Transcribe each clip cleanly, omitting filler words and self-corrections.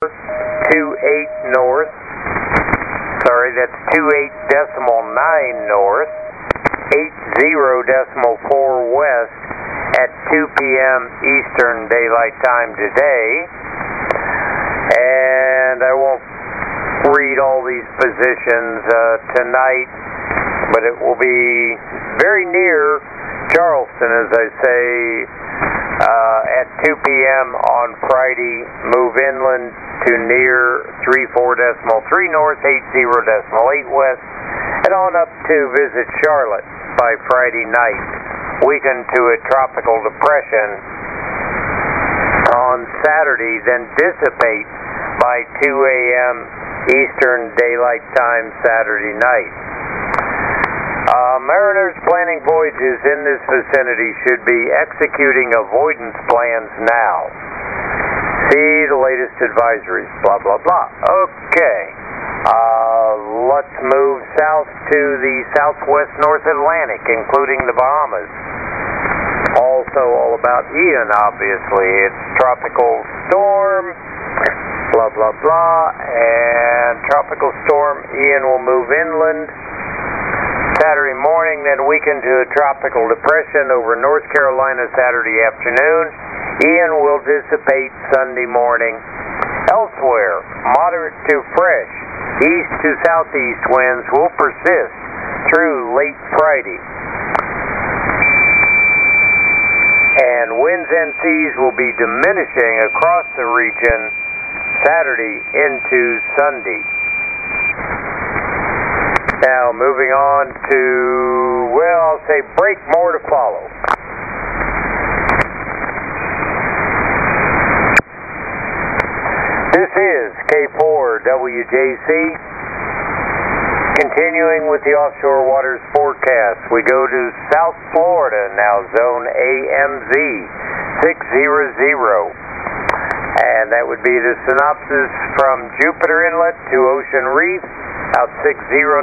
28 north, sorry, that's 28.9 north, 80.4 west at 2 p.m. Eastern Daylight Time today. And I won't read all these positions tonight, but it will be very near Charleston, as I say, at 2 p.m. on Friday. Move inland to near 34.3 north, 80.8 west, and on up to visit Charlotte by Friday night. Weakened to a tropical depression on Saturday, then dissipate by 2 a.m. Eastern Daylight Time Saturday night. Mariners planning voyages in this vicinity should be executing avoidance plans now. See the latest advisories, blah, blah, blah. Okay. Let's move south to the southwest North Atlantic, including the Bahamas. Also all about Ian, obviously. It's tropical storm, blah, blah, blah, and tropical storm Ian will move inland Saturday morning, then weaken to a tropical depression over North Carolina Saturday afternoon. Ian will dissipate Sunday morning. Elsewhere, moderate to fresh east to southeast winds will persist through late Friday. And winds and seas will be diminishing across the region Saturday into Sunday. Now, moving on to, well, I'll say break, more to follow. This is K4WJC, continuing with the offshore waters forecast. We go to South Florida now, zone AMZ 600. And that would be the synopsis from Jupiter Inlet to Ocean Reef, out 60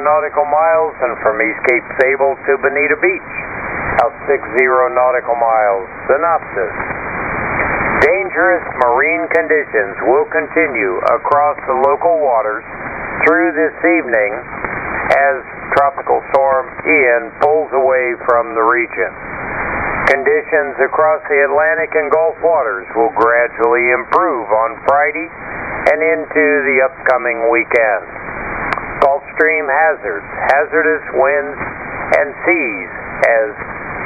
nautical miles, and from East Cape Sable to Bonita Beach, out 60 nautical miles. Synopsis: dangerous marine conditions will continue across the local waters through this evening as Tropical Storm Ian pulls away from the region. Conditions across the Atlantic and Gulf waters will gradually improve on Friday and into the upcoming weekend. Gulf stream hazards, hazardous winds and seas as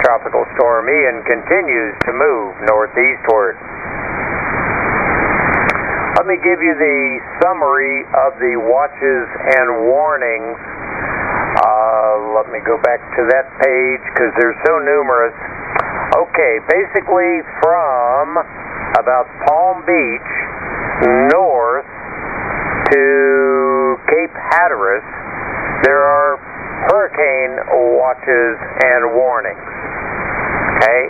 Tropical Storm Ian continues to move northeastward. Let me give you the summary of the watches and warnings. Let me go back to that page because they're so numerous. Okay, basically from about Palm Beach north to Cape Hatteras, there are hurricane watches and warnings. Okay?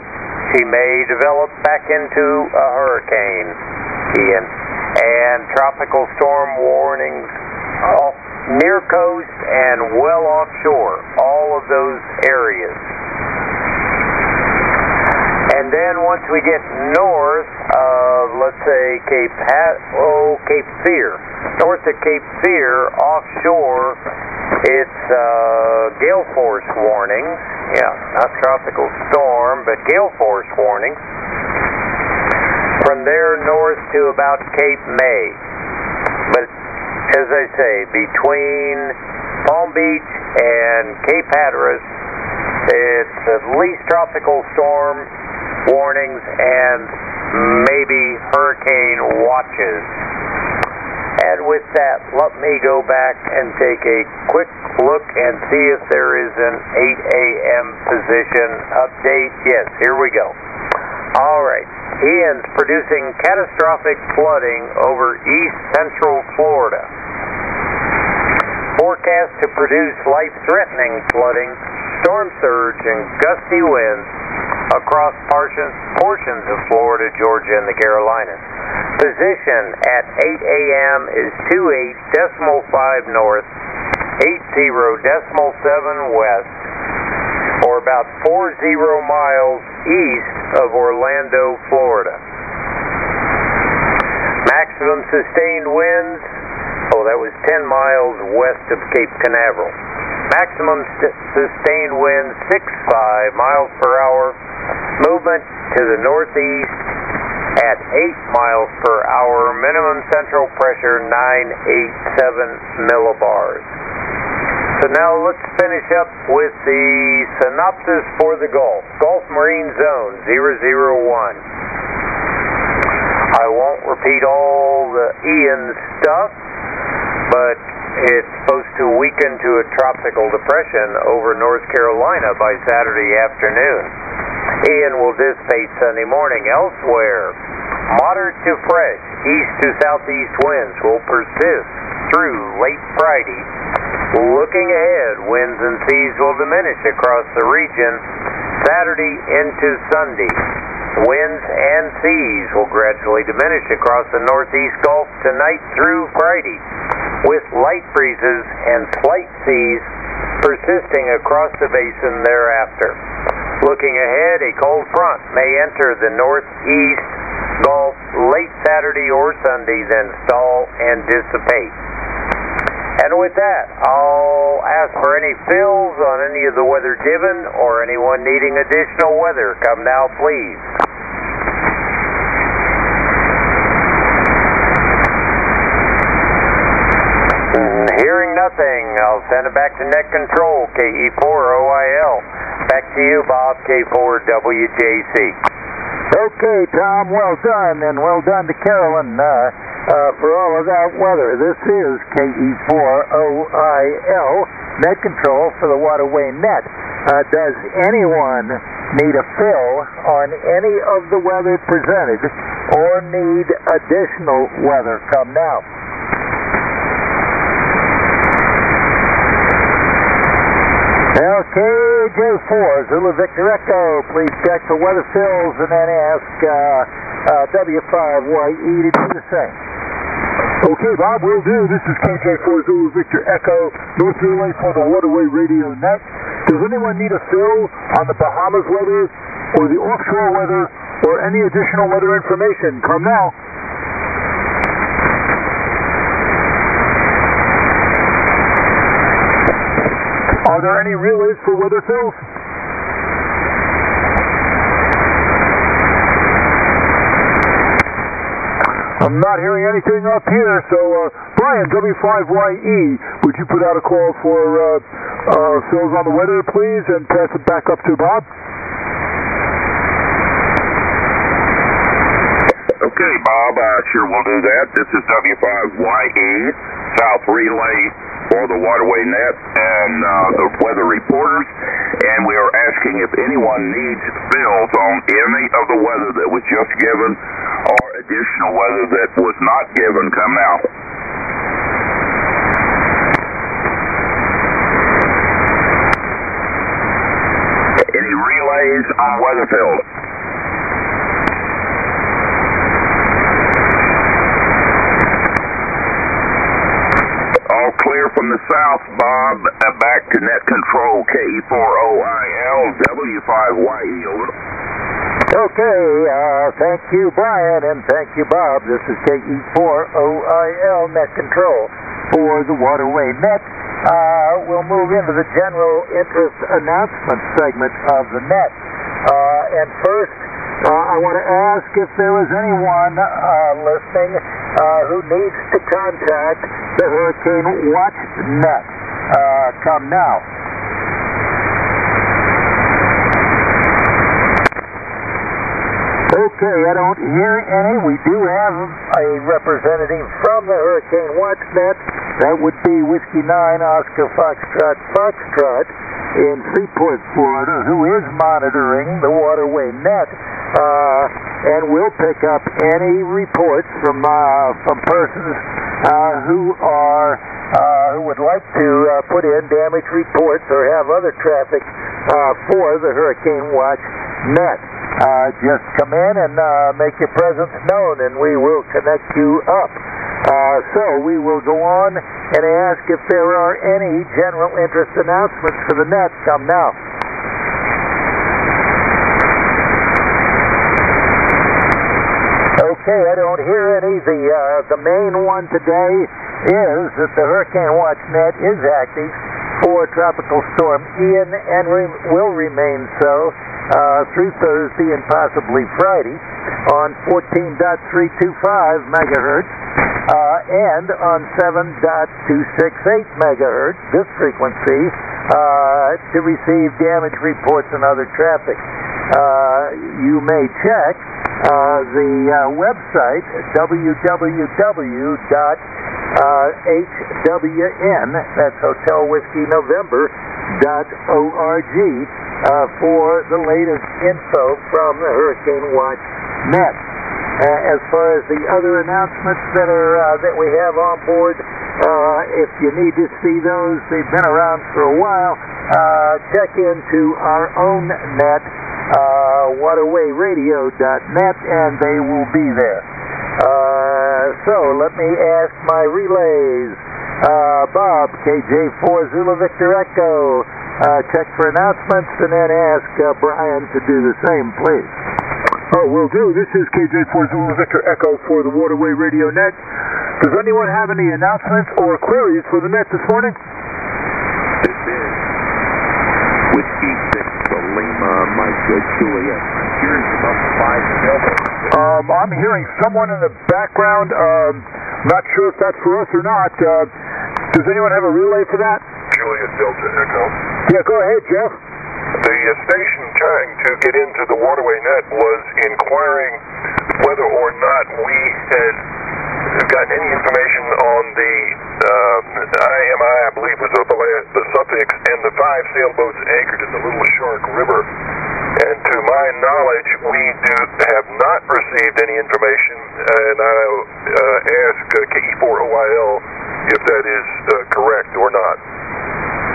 She may develop back into a hurricane, Ian. And tropical storm warnings off, near coast and well offshore, all of those areas. And then once we get north of, let's say, Cape Fear, north of Cape Fear, offshore, it's gale force warnings. Yeah, not tropical storm, but gale force warnings. From there north to about Cape May. But as I say, between Palm Beach and Cape Hatteras, it's at least tropical storm warnings and maybe hurricane watches. And with that, let me go back and take a quick look and see if there is an 8 a.m. position update. Yes, here we go. All right. Ian's producing catastrophic flooding over east central Florida. Forecast to produce life-threatening flooding, storm surge, and gusty winds across portions of Florida, Georgia, and the Carolinas. Position at 8 a.m. is 28.5 north, 80.7 west, or about 40 miles east of Orlando, Florida. Max them sustained winds, oh, that was 10 miles west of Cape Canaveral. Maximum sustained wind, 65 miles per hour. Movement to the northeast at 8 miles per hour. Minimum central pressure, 987 millibars. So now let's finish up with the synopsis for the Gulf. Gulf Marine Zone 001. I won't repeat all the Ian stuff, but it's supposed to weaken to a tropical depression over North Carolina by Saturday afternoon. Ian will dissipate Sunday morning. Elsewhere, moderate to fresh east to southeast winds will persist through late Friday. Looking ahead, winds and seas will diminish across the region Saturday into Sunday. Winds and seas will gradually diminish across the northeast Gulf tonight through Friday, with light breezes and slight seas persisting across the basin thereafter. Looking ahead, a cold front may enter the northeast Gulf late Saturday or Sunday, then stall and dissipate. And with that, I'll ask for any fills on any of the weather given or anyone needing additional weather. Come now, please. Hearing nothing, I'll send it back to Net Control, KE4OIL. Back to you, Bob, K4WJC. Okay, Tom, well done, and well done to Carolyn. For all of that weather, this is KE4OIL, Net Control for the Waterway Net. Does anyone need a fill on any of the weather presented or need additional weather? Come now. KJ4, Zulu Victor Echo, please check the weather fills and then ask W5YE to do the same. Okay, Bob, will do. This is KJ4 Zulu Victor Echo, North Relay for the Waterway Radio Net. Does anyone need a fill on the Bahamas weather or the offshore weather or any additional weather information? Come now. Are there any relays for weather fills? I'm not hearing anything up here, so Brian, W5YE, would you put out a call for fills on the weather, please, and pass it back up to Bob? Okay, Bob, sure will do that. This is W5YE, South Relay for the Waterway Net and the weather reporters, and we are asking if anyone needs fills on any of the weather that was just given or additional weather that was not given. Come now. Any relays on weather fills? Clear from the south, Bob, back to Net Control, KE4OIL, W5YE, over. Okay, thank you, Brian, and thank you, Bob. This is KE4OIL, Net Control for the Waterway Net. We'll move into the general interest announcement segment of the net. And first, I want to ask if there is anyone listening who needs to contact the Hurricane Watch Net. Come now. Okay, I don't hear any. We do have a representative from the Hurricane Watch Net. That would be Whiskey 9 Oscar Foxtrot Foxtrot in Freeport, Florida, who is monitoring the Waterway Net. And we'll pick up any reports from persons who would like to put in damage reports or have other traffic for the Hurricane Watch Net. Just come in and make your presence known, and we will connect you up. So we will go on and ask if there are any general interest announcements for the net. Come now. Okay, I don't hear any. The main one today is that the Hurricane Watch Net is active for Tropical Storm Ian and will remain so through Thursday and possibly Friday on 14.325 megahertz and on 7.268 megahertz, this frequency, to receive damage reports and other traffic. You may check the website, www.hwn, that's Hotel Whiskey November, .org, for the latest info from the Hurricane Watch Net. As far as the other announcements that we have on board, if you need to see those, they've been around for a while, check into our own net, waterwayradio.net, and they will be there. So let me ask my relays. Bob, KJ4 Zulu Victor Echo, check for announcements, and then ask Brian to do the same, please. Oh, will do. This is KJ4 Zulu Victor Echo for the Waterway Radio Net. Does anyone have any announcements or queries for the net this morning? This is Whiskey 6 to Lima, Mike Julia. I'm hearing about 5 Delta. I'm hearing someone in the background. Not sure if that's for us or not. Does anyone have a relay for that? Julia Delta Echo. Yeah, go ahead, Jeff. The station trying to get into the Waterway Net was inquiring whether or not we had gotten any information on the IMI, I believe, was the suffix, and the 5 sailboats anchored in the Little Shark River. And to my knowledge, we have not received any information, and I'll ask KE4OIL if that is correct or not.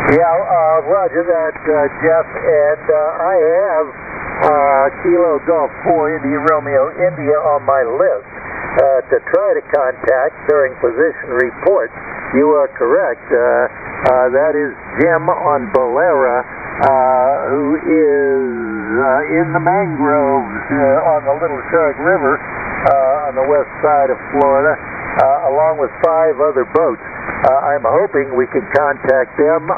Yeah, roger that, Jeff. And I have Kilo Golf 4 India Romeo India on my list to try to contact during position reports. You are correct. That is Jim on Bolera, who is in the mangroves on the Little Shark River on the west side of Florida, along with 5 other boats. I'm hoping we can contact them.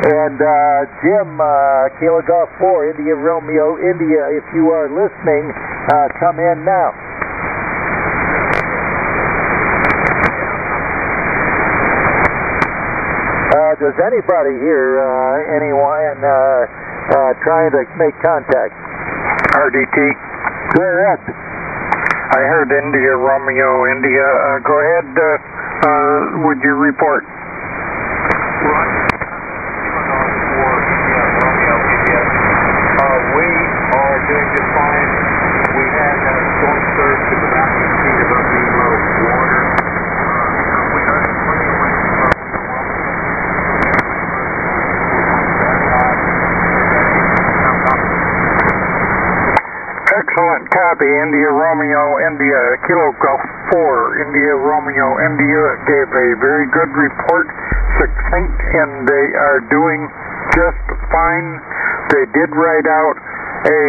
Jim, Kilo Golf 4, India Romeo, India, if you are listening, come in now. Does anybody hear anyone trying to make contact? RDT. Go ahead. I heard India, Romeo, India. Go ahead. Would you report? Roger. India, Romeo, India. We are doing just fine. We had a storm surge to about 6 feet above zero water. Excellent copy, India Romeo India, Kilo Golf 4, India Romeo India gave a very good report, succinct, and they are doing just fine. They did ride out a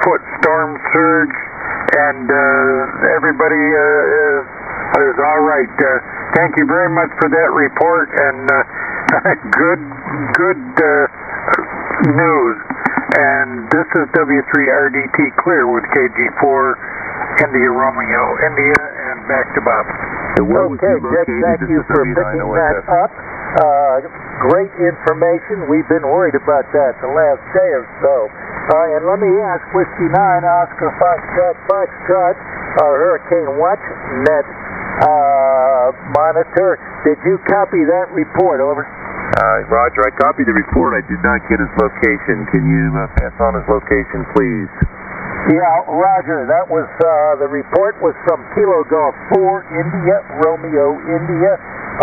8-foot storm surge, and everybody is all right. Thank you very much for that report, and good news. And this is W3RDT clear with KG4, India Romeo, India, and back to Bob. Okay, Dick, thank you for picking that up. Great information. We've been worried about that the last day or so. And let me ask Whiskey 9, Oscar Foxtrot, Foxtrot, our Hurricane Watch Net monitor. Did you copy that report? Over. Roger, I copied the report. I did not get his location. Can you pass on his location, please? Yeah, roger. That was the report was from Kilo Golf 4 India, Romeo India,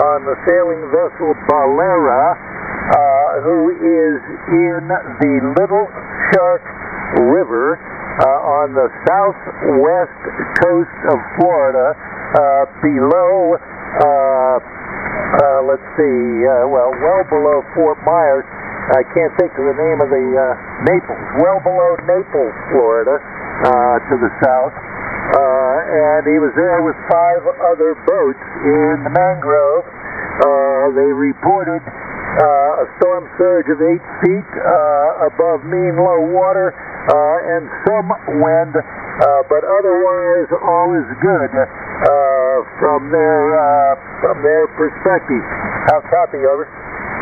on the sailing vessel Bolera, who is in the Little Shark River on the southwest coast of Florida, below... let's see, well below Fort Myers. I can't think of the name of the Naples, well below Naples, Florida, to the south. and he was there with five other boats in the mangrove. They reported a storm surge of 8 feet above mean low water and some wind, but otherwise all is good from their perspective. I'll copy, over.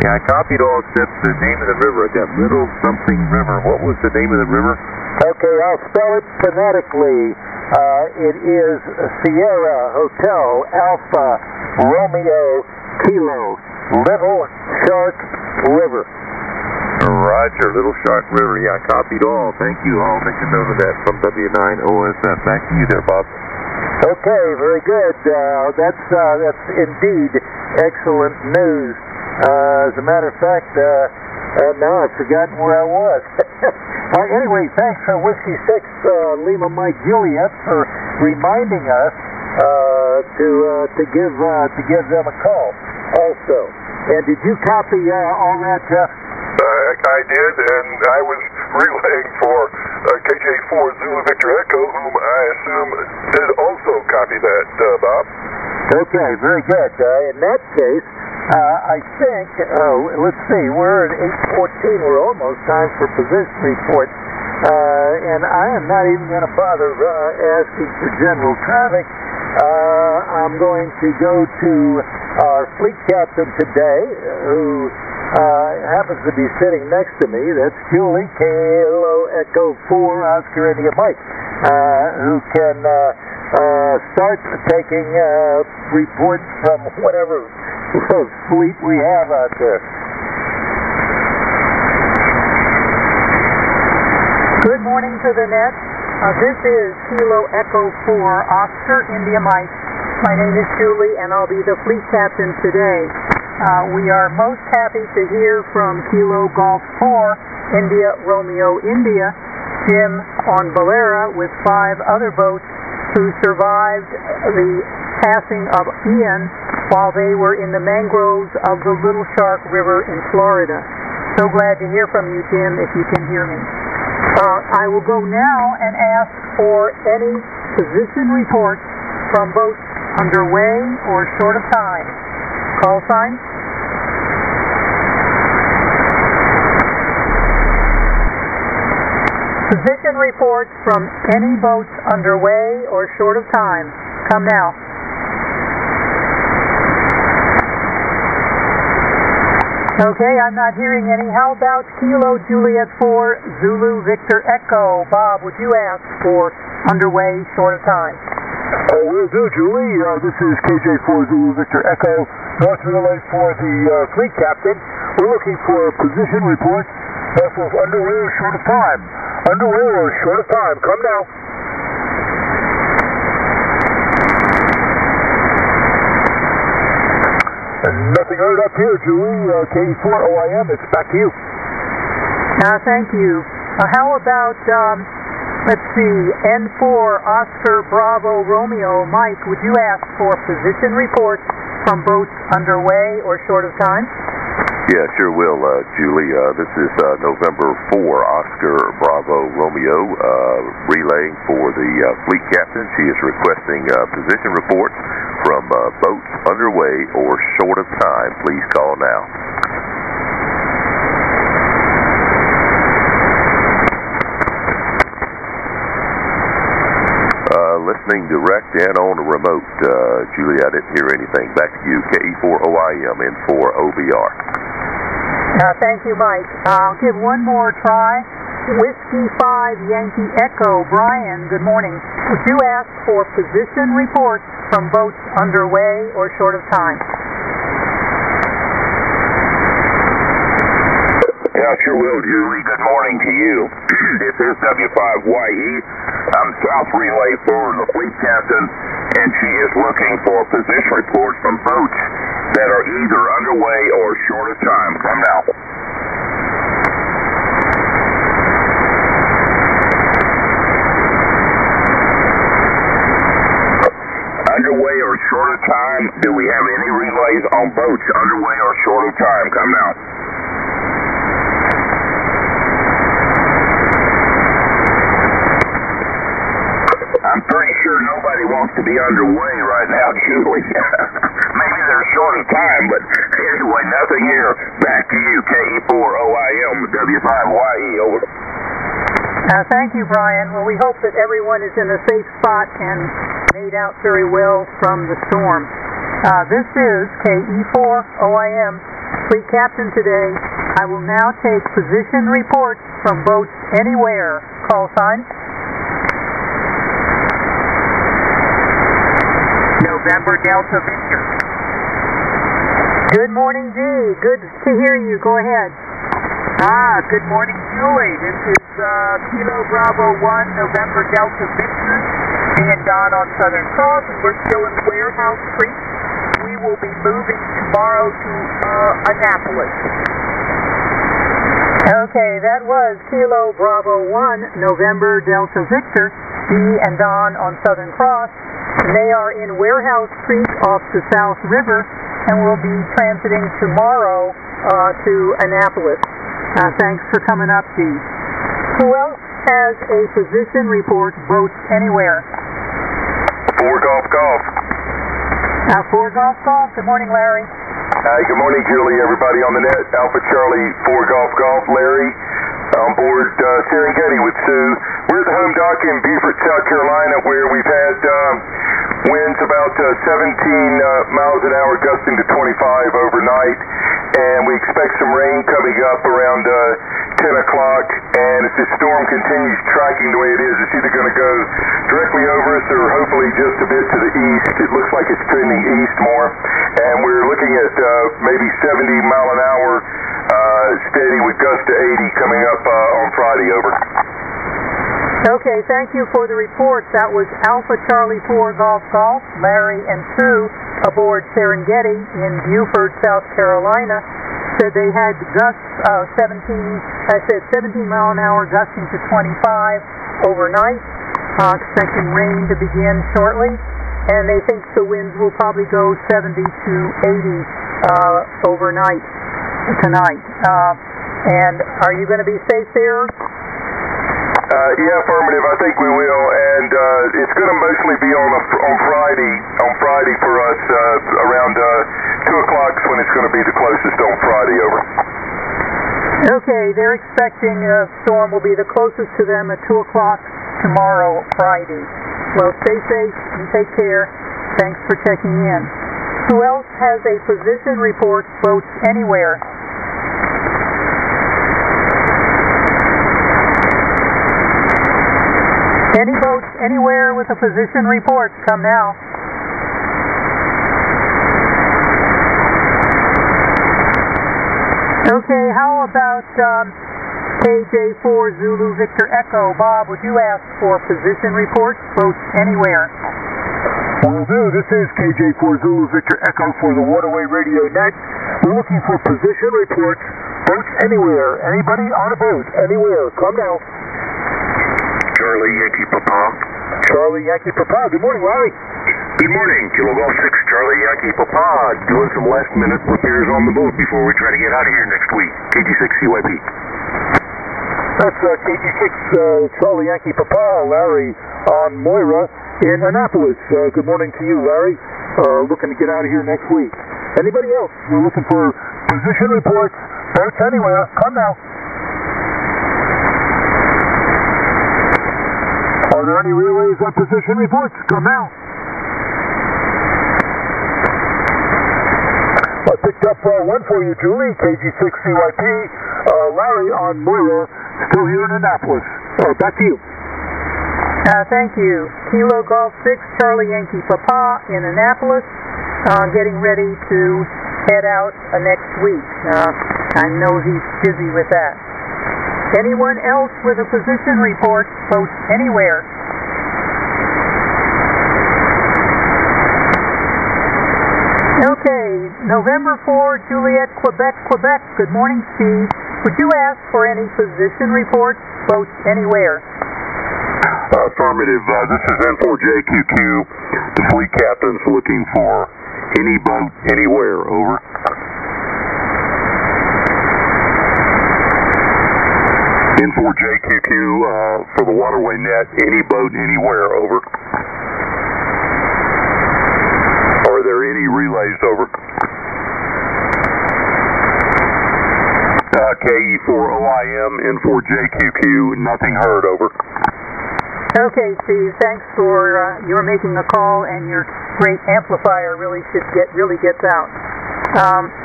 Yeah, I copied all except the name of the river. That Little Something River. What was the name of the river? Okay, I'll spell it phonetically. It is Sierra Hotel Alpha Romeo Kilo, Little Shark River. Roger, Little Shark River. Yeah, I copied all. Thank you. I'll make a note of that from W9OSF. Back to you there, Bob. Okay, very good. That's indeed excellent news. As a matter of fact, now I've forgotten where I was. Well, anyway, thanks for Whiskey 6 Lima Mike Juliet for reminding us to give them a call also. And did you copy all that, Jeff? I did, and I was relaying for KJ4 Zulu Victor Echo, whom I assume did also copy that, Bob. Okay, very good. In that case, I think, let's see, we're at 8:14. We're almost time for position reports, and I am not even going to bother asking for general traffic. I'm going to go to our fleet captain today, who happens to be sitting next to me. That's Julie, K-A-L-O Echo 4, Oscar India Mike, who can start taking reports from whatever fleet we have out there. Good morning to the net. This is Kilo Echo 4, Oscar India Mike. My name is Julie, and I'll be the fleet captain today. We are most happy to hear from Kilo Golf 4, India Romeo India, Jim on Bolera with five other boats who survived the passing of Ian while they were in the mangroves of the Little Shark River in Florida. So glad to hear from you, Jim, if you can hear me. I will go now and ask for any position reports from boats underway or short of time. Call sign. Position reports from any boats underway or short of time. Come now. Okay, I'm not hearing any. How about Kilo Juliet 4, Zulu Victor Echo? Bob, would you ask for underway, short of time? Will do, Julie. This is KJ4 Zulu Victor Echo, North Relay for the fleet captain. We're looking for position reports. Vessels underway or short of time. Underway or short of time. Come now. Nothing heard up here, Julie. KD4 OIM, it's back to you. Thank you. How about, let's see, N4 Oscar Bravo Romeo. Mike, would you ask for position reports from boats underway or short of time? Yeah, sure will, Julie. This is November 4, Oscar Bravo Romeo, relaying for the fleet captain. She is requesting position reports from boats underway or short of time. Please call now. Listening direct and on the remote. Julie, I didn't hear anything. Back to you, KE4OIM, N4OBR. Thank you, Mike. I'll give one more try. Whiskey 5 Yankee Echo, Brian, good morning. Would you ask for position reports from boats underway or short of time? Yeah, I sure will, Julie. Good morning to you. This is W5YE. I'm South Relay for the fleet captain, and she is looking for position reports from boats that are either underway or short of time. Come now. Underway or short of time. Do we have any relays on boats underway or short of time? Come now. I'm pretty sure wants to be underway right now, Julie. Maybe they're short of time, but anyway, nothing here. Back to you, KE4OIM, W5YE, over. Thank you, Brian. Well, we hope that everyone is in a safe spot and made out very well from the storm. This is KE4OIM, Fleet Captain today. I will now take position reports from boats anywhere. Call sign. November Delta Victor. Good morning, G. Good to hear you. Go ahead. Good morning, Julie. This is Kilo Bravo 1, November Delta Victor. And Don on Southern Cross, and we're still in Warehouse Creek. We will be moving tomorrow to Annapolis. Okay, that was Kilo Bravo 1, November Delta Victor, D and Don on Southern Cross. They are in Warehouse Creek off the South River and will be transiting tomorrow to Annapolis. Thanks for coming up, D. Who else has a position report, boats anywhere? 4 Golf. Now, 4 Golf. Good morning, Larry. Hi, good morning, Julie, everybody on the net. Alpha Charlie, 4 Golf, Larry, on board Serengeti with Sue. We're at the home dock in Beaufort, South Carolina, where we've had winds about 17 miles an hour, gusting to 25 overnight, and we expect some rain coming up around 10 o'clock, and if the storm continues tracking the way it is, it's either going to go directly over us or hopefully just a bit to the east. It looks like it's trending east more, and we're looking at maybe 70 mile an hour steady with gusts to 80 coming up on Friday, over. Okay, thank you for the report. That was Alpha Charlie 4 Golf, Larry and Sue aboard Serengeti in Beaufort, South Carolina. Said they had gusts of 17 mile an hour, gusting to 25 overnight, expecting rain to begin shortly, and they think the winds will probably go 70 to 80 overnight tonight. And are you going to be safe there? Yeah, affirmative. I think we will, and it's going to mostly be on Friday for us around 2 o'clock is when it's going to be the closest on Friday, over. Okay, they're expecting a storm will be the closest to them at 2 o'clock tomorrow, Friday. Well, stay safe and take care. Thanks for checking in. Who else has a position report, boats anywhere? Any boats anywhere with a position report, come now. Okay, how about KJ4 Zulu Victor Echo? Bob, would you ask for position reports, boats anywhere? Will do. This is KJ4 Zulu Victor Echo for the Waterway Radio Net. We're looking for position reports, boats anywhere. Anybody on a boat anywhere, come now. Charlie Yankee Papa. Charlie Yankee Papa. Good morning, Larry. Good morning, Kilo Golf 6, Charlie Yankee Papa. Doing some last-minute repairs on the boat before we try to get out of here next week. KG6 CYP. That's KG6 Charlie Yankee Papa, Larry on Moira in Annapolis. Good morning to you, Larry. Looking to get out of here next week. Anybody else? We're looking for position reports. Boats anywhere. Come now. Are there any relays on position reports? Come now. I picked up one for you, Julie, KG6 CYP, Larry on Moira, still here in Annapolis. Back to you. Thank you. Kilo Golf 6, Charlie Yankee Papa in Annapolis, getting ready to head out next week. I know he's busy with that. Anyone else with a position report, boats anywhere? Okay, November 4, Juliet, Quebec. Good morning, Steve. Would you ask for any position reports, boats anywhere? Affirmative. This is N4JQQ. The fleet captain's looking for any boat anywhere, over. N4JQQ for the Waterway Net, any boat anywhere, over. blazed over. KE4OIM, N4JQQ, nothing heard, over. Okay, Steve, thanks for your making the call, and your great amplifier really gets out.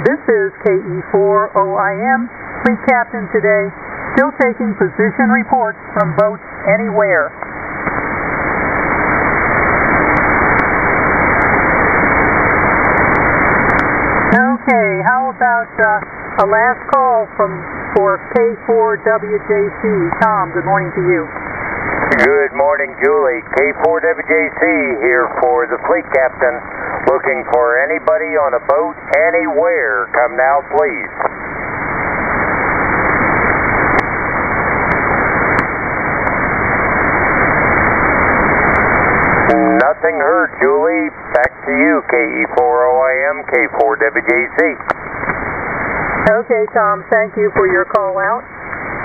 This is KE4OIM, fleet captain today, still taking position reports from boats anywhere. Okay, how about a last call for K4WJC. Tom, good morning to you. Good morning, Julie. K4WJC here for the fleet captain, looking for anybody on a boat anywhere. Come now, please. Nothing heard, Julie. Back to you, KE4OIM, K4WJC. Okay, Tom, thank you for your call out,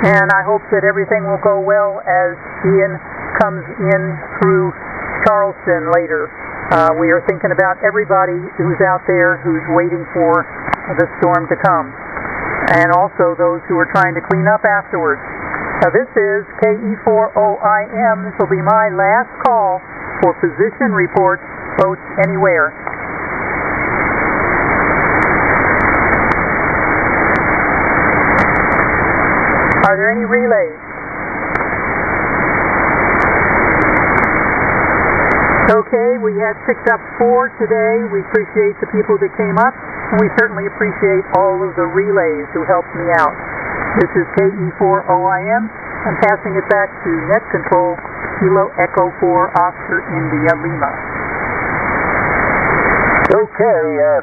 and I hope that everything will go well as Ian comes in through Charleston later. We are thinking about everybody who's out there who's waiting for the storm to come, and also those who are trying to clean up afterwards. This is KE4OIM. This will be my last call for position reports, boats anywhere. Are there any relays? Okay, we had picked up 4 today. We appreciate the people that came up, and we certainly appreciate all of the relays who helped me out. This is KE4OIM. I'm passing it back to Net Control, Kilo Echo 4, Oscar India Lima. Okay,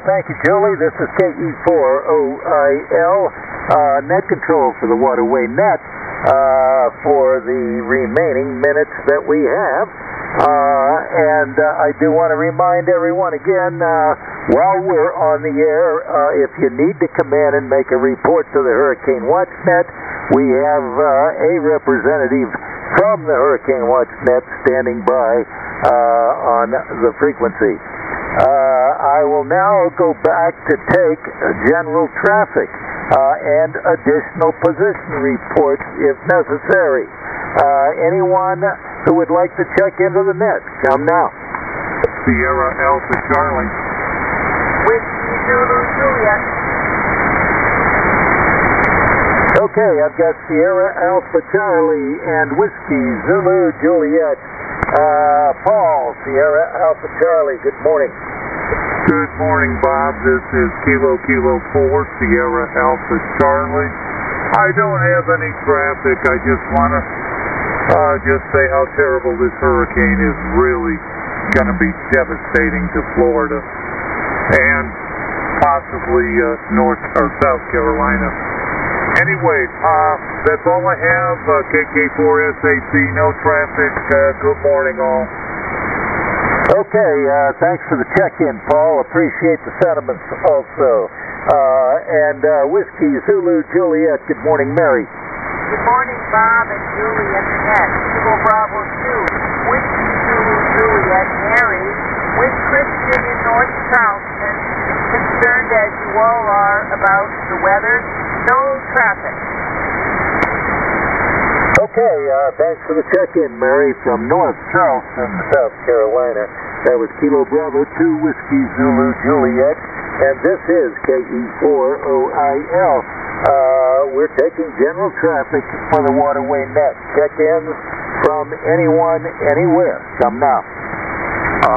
thank you, Julie. This is KE4OIL. Net Control for the Waterway Net for the remaining minutes that we have. And I do want to remind everyone again, while we're on the air, if you need to come in and make a report to the Hurricane Watch Net, we have a representative from the Hurricane Watch Net standing by on the frequency. I will now go back to take general traffic and additional position reports if necessary. Anyone who would like to check into the net, come now. Sierra Alpha Charlie. Whiskey Zulu Juliet. Okay, I've got Sierra Alpha Charlie and Whiskey Zulu Juliet. Paul, Sierra Alpha Charlie, good morning. Good morning, Bob. This is Kilo 4, Sierra Alpha Charlie. I don't have any traffic. I just want to just say how terrible this hurricane is. Really going to be devastating to Florida and possibly North or South Carolina. Anyway, that's all I have. KK4SAC, no traffic. Good morning, all. Okay, thanks for the check-in, Paul. Appreciate the sentiments also. Whiskey Zulu Juliet, good morning, Mary. Good morning, Bob and Julie and the net. Hugo Bravo 2, Whiskey Zulu Juliet, Mary, with Christian in North Charleston, concerned as you all are about the weather. No traffic. Okay, thanks for the check-in, Mary, from North Charleston, South Carolina. That was Kilo Bravo 2, Whiskey Zulu Juliet, and this is KE4OIL. We're taking general traffic for the Waterway Net. Check-ins from anyone, anywhere. Come now.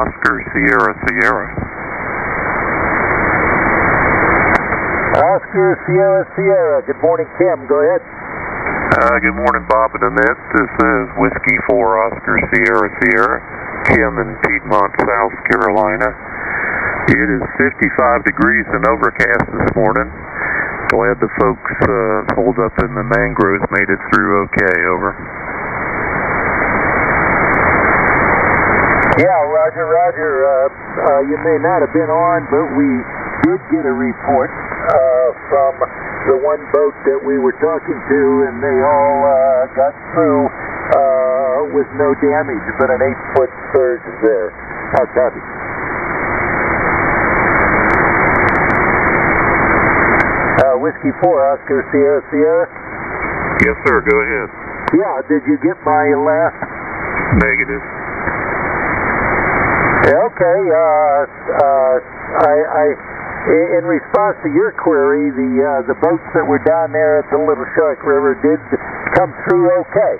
Oscar Sierra Sierra. Oscar Sierra Sierra. Good morning, Kim. Go ahead. Good morning, Bob and Annette. This is Whiskey 4 Oscar Sierra Sierra, Kim in Piedmont, South Carolina. It is 55 degrees and overcast this morning. Glad the folks holed up in the mangroves made it through okay, over. Yeah, Roger. You may not have been on, but we did get a report from the one boat that we were talking to, and they all got through with no damage, but an 8-foot surge there. I'll copy. Whiskey 4, Oscar Sierra Sierra. Yes, sir. Go ahead. Yeah, did you get my last? Negative. Okay. In response to your query, the boats that were down there at the Little Shark River did come through okay.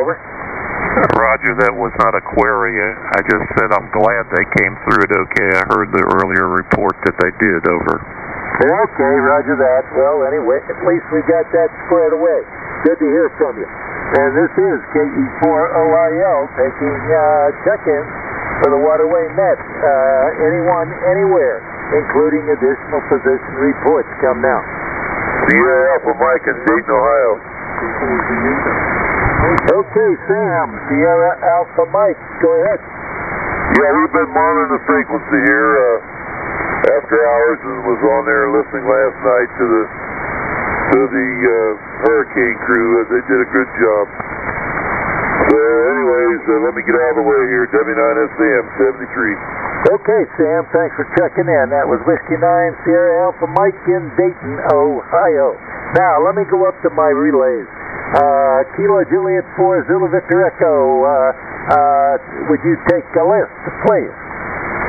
Over. Roger, that was not a query. I just said I'm glad they came through it okay. I heard the earlier report that they did. Over. Okay, roger that. Well, anyway, at least we got that squared away. Good to hear from you. And this is KE4OIL taking check-ins for the Waterway Net. Anyone, anywhere, including additional position reports, come now. Sierra Alpha Mike in Dayton, Ohio. Okay, Sam, Sierra Alpha Mike, go ahead. Yeah, we've been monitoring the frequency here. After hours, and was on there listening last night to the hurricane crew. They did a good job. So, anyways, let me get out of the way here. W9SM 73. Okay, Sam. Thanks for checking in. That was Whiskey 9 Sierra Alpha Mike in Dayton, Ohio. Now, let me go up to my relays. Kilo Juliet 4 Zulu Victor Echo. Would you take a list, please?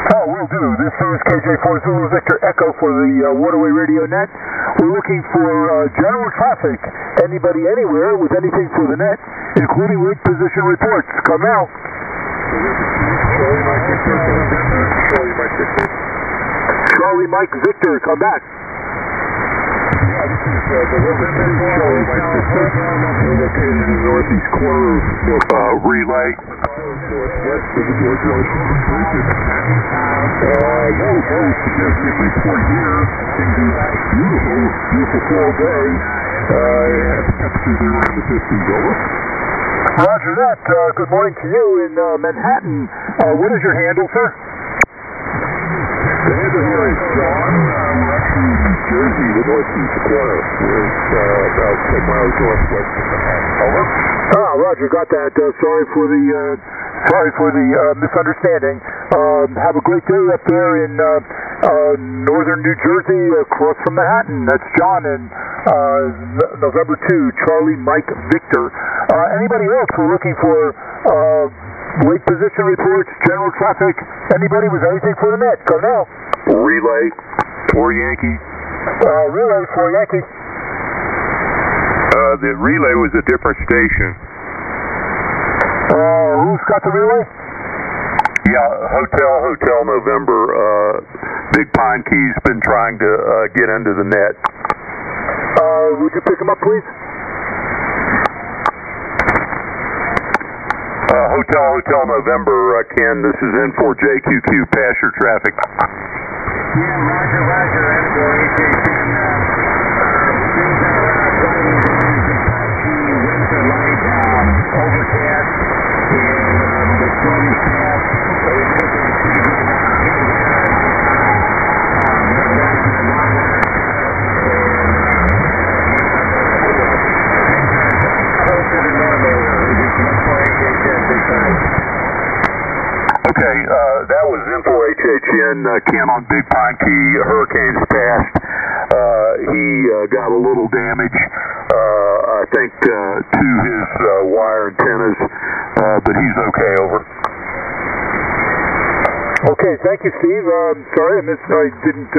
Oh, will do. This is KJ4 Zulu Victor Echo for the Waterway Radio Net. We're looking for general traffic. Anybody anywhere with anything for the net, including weak position reports. Come out. Charlie Mike Victor, come back. Northeast corner relay. Report here. Beautiful fall day. Temperatures around the 50s. Over. Roger that. Good morning to you in Manhattan. What is your handle, sir? The handle here is John. We're actually in New Jersey, the northeast corner. We're about 10 miles northwest of Manhattan. Over. Ah, Roger, got that. Sorry for the misunderstanding. Have a great day up there in northern New Jersey, across from Manhattan. That's John and November 2, Charlie Mike Victor. Anybody else? We're looking for late position reports, general traffic. Anybody with anything for the net? Go now. Relay for Yankee. Relay for Yankee. The relay was a different station. Who's got the relay? Yeah, Hotel November. Big Pine Key's been trying to get into the net. Would you pick him up, please? Hotel November. Ken, this is N4JQQ. Pass your traffic. Yeah, Roger. Okay, that was N4HHN, Ken on Big Pine Key. Hurricane's passed. He got a little damage, I think, to his wire antennas, but he's okay, over. Okay, thank you, Steve. Sorry, I didn't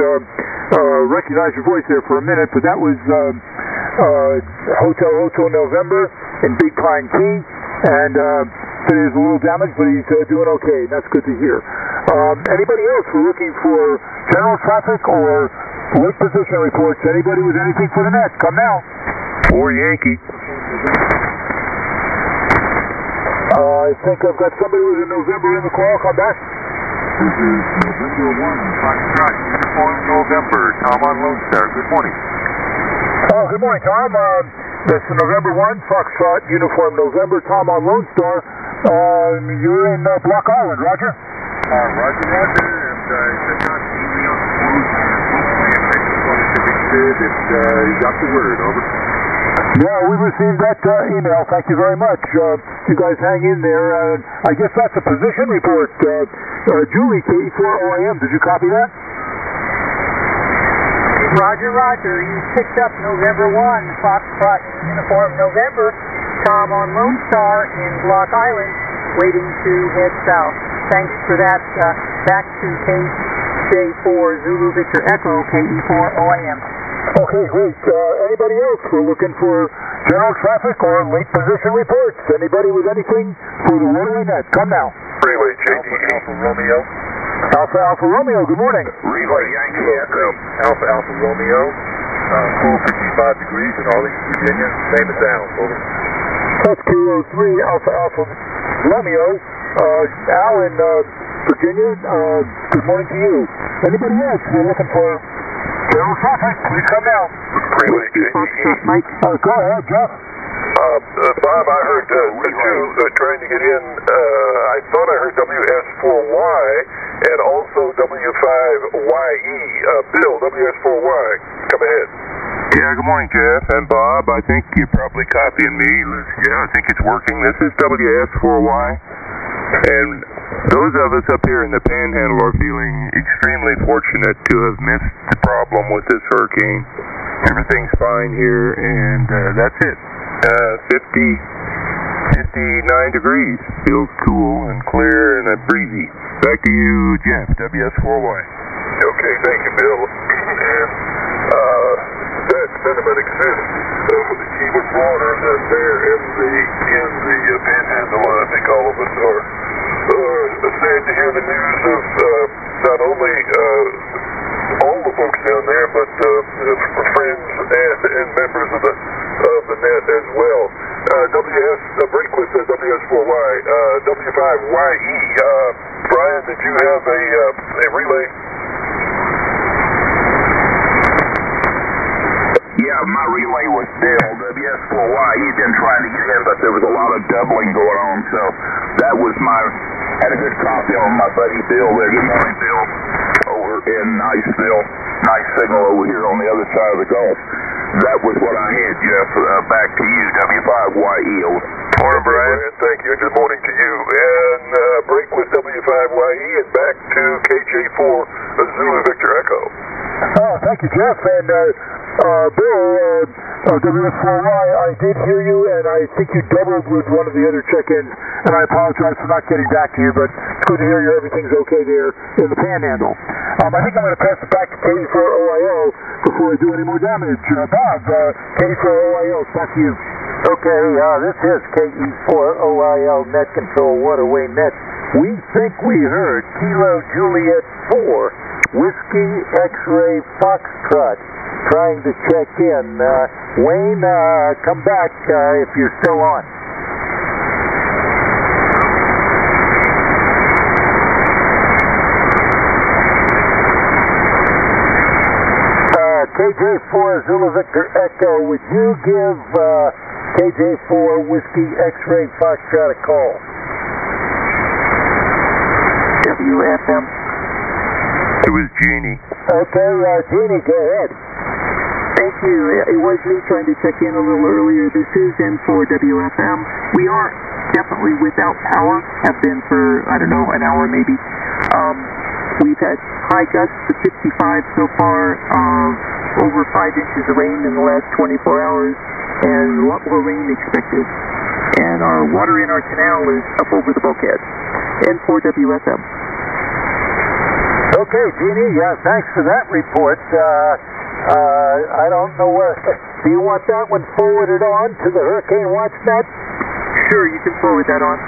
recognize your voice there for a minute, but that was Hotel November in Big Pine Key, and there's a little damage, but he's doing okay. That's good to hear. Anybody else? We're looking for general traffic or late position reports. Anybody with anything for the net? Come now. Or Yankee. I think I've got somebody with a November in the call. Come back. This is November 1, Foxtrot Uniform November. Tom on Lone Star. Good morning. Oh, good morning, Tom. This is November 1, Foxtrot Uniform November. Tom on Lone Star. You're in Block Island, Roger. Roger, and I got an email to you, and I just wanted to make sure that you got the word, over. Yeah, we received that email, thank you very much. You guys hang in there. I guess that's a position report. Julie, KE4OIM, did you copy that? Roger, roger. You picked up November 1, Foxtrot Uniform November. Tom on Lone Star in Block Island, waiting to head south. Thanks for that. Back to KJ4 Zulu Victor Echo, KE4 OAM. Okay, great. Anybody else? We're looking for general traffic or late position reports. Anybody with anything for the Waterway Net? Come now. Freeway JDE. Alpha Romeo. Alpha Alpha Romeo, good morning. Relay Yankee Echo. Alpha Alpha Romeo, 455 degrees in Arlington, Virginia. Same as down. Over. SK03 Alpha Alpha Romeo, Al in Virginia, good morning to you. Anybody else? We're looking for general traffic. Please come down. Freeway JDE. Mike. Go ahead, Jeff. Bob, I heard trying to get in, I thought I heard WS4Y and also W5YE, Bill, WS4Y, come ahead. Yeah, good morning, Jeff and Bob. I think you're probably copying me. Yeah, I think it's working. This is WS4Y, and those of us up here in the Panhandle are feeling extremely fortunate to have missed the problem with this hurricane. Everything's fine here, and that's it. 59 degrees. Feels cool and clear and breezy. Back to you, Jeff, WS4Y. Okay, thank you, Bill. And that sentiment exists even broader than there in the Panhandle. I think all of us are sad to hear the news of not only all the folks down there, but friends and members of the net as well. Break with the WS4Y, W5YE. Brian, did you have a relay? Yeah, my relay was Bill, WS4YE, been trying to get in, but there was a lot of doubling going on, so that was had a good copy on my buddy Bill there. Good morning, Bill. Over in Niceville. Nice signal over here on the other side of the Gulf. That was what I had, Jeff. Back to you, W5YE. Morning, Brian. Thank you. Good morning to you. And break with W5YE and back to KJ4 Zulu Victor Echo. Oh, thank you, Jeff. And Bill, WS4Y, I did hear you, and I think you doubled with one of the other check-ins. And I apologize for not getting back to you, but it's good to hear you. Everything's okay there in the Panhandle. I think I'm going to pass it back to KD4OIL before I do any more damage. Bob, KD4OIL, it's back to you. Okay, this is KE4OIL Net Control Waterway Net. We think we heard Kilo Juliet 4, Whiskey X-Ray Foxtrot, trying to check in. Wayne, come back if you're still on. KJ4 Zulu Victor Echo, would you give KJ4 Whiskey X-Ray Foxtrot a call? WFM. It was Jeannie. Okay, Jeannie, go ahead. Thank you. It was me trying to check in a little earlier. This is M4 WFM. We are definitely without power, have been for, I don't know, an hour maybe. We've had high gusts to 55 so far, over 5 inches of rain in the last 24 hours, and a lot more rain expected. And our water in our canal is up over the bulkhead. N4WFM. Okay, Jeannie, yeah, thanks for that report. I don't know where. Do you want that one forwarded on to the Hurricane Watch Net? Sure, you can forward that on.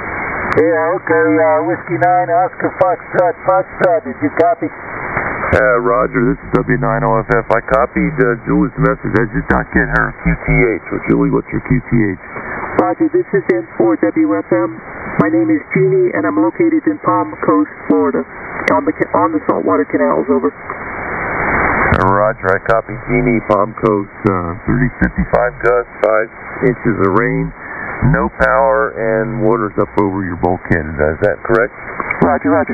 Yeah, okay, Whiskey 9, Oscar Foxtrot, Foxtrot, did you copy? Roger, this is W9OFF. I copied Julie's message. I did not get her QTH. So Julie, what's your QTH? Roger, this is N4WFM. My name is Jeannie, and I'm located in Palm Coast, Florida, on the saltwater canals, over. Roger, I copied Jeannie, Palm Coast, 30-55 gusts, 5 inches of rain. No power, and water's up over your bulkhead. Is that correct? Roger, roger.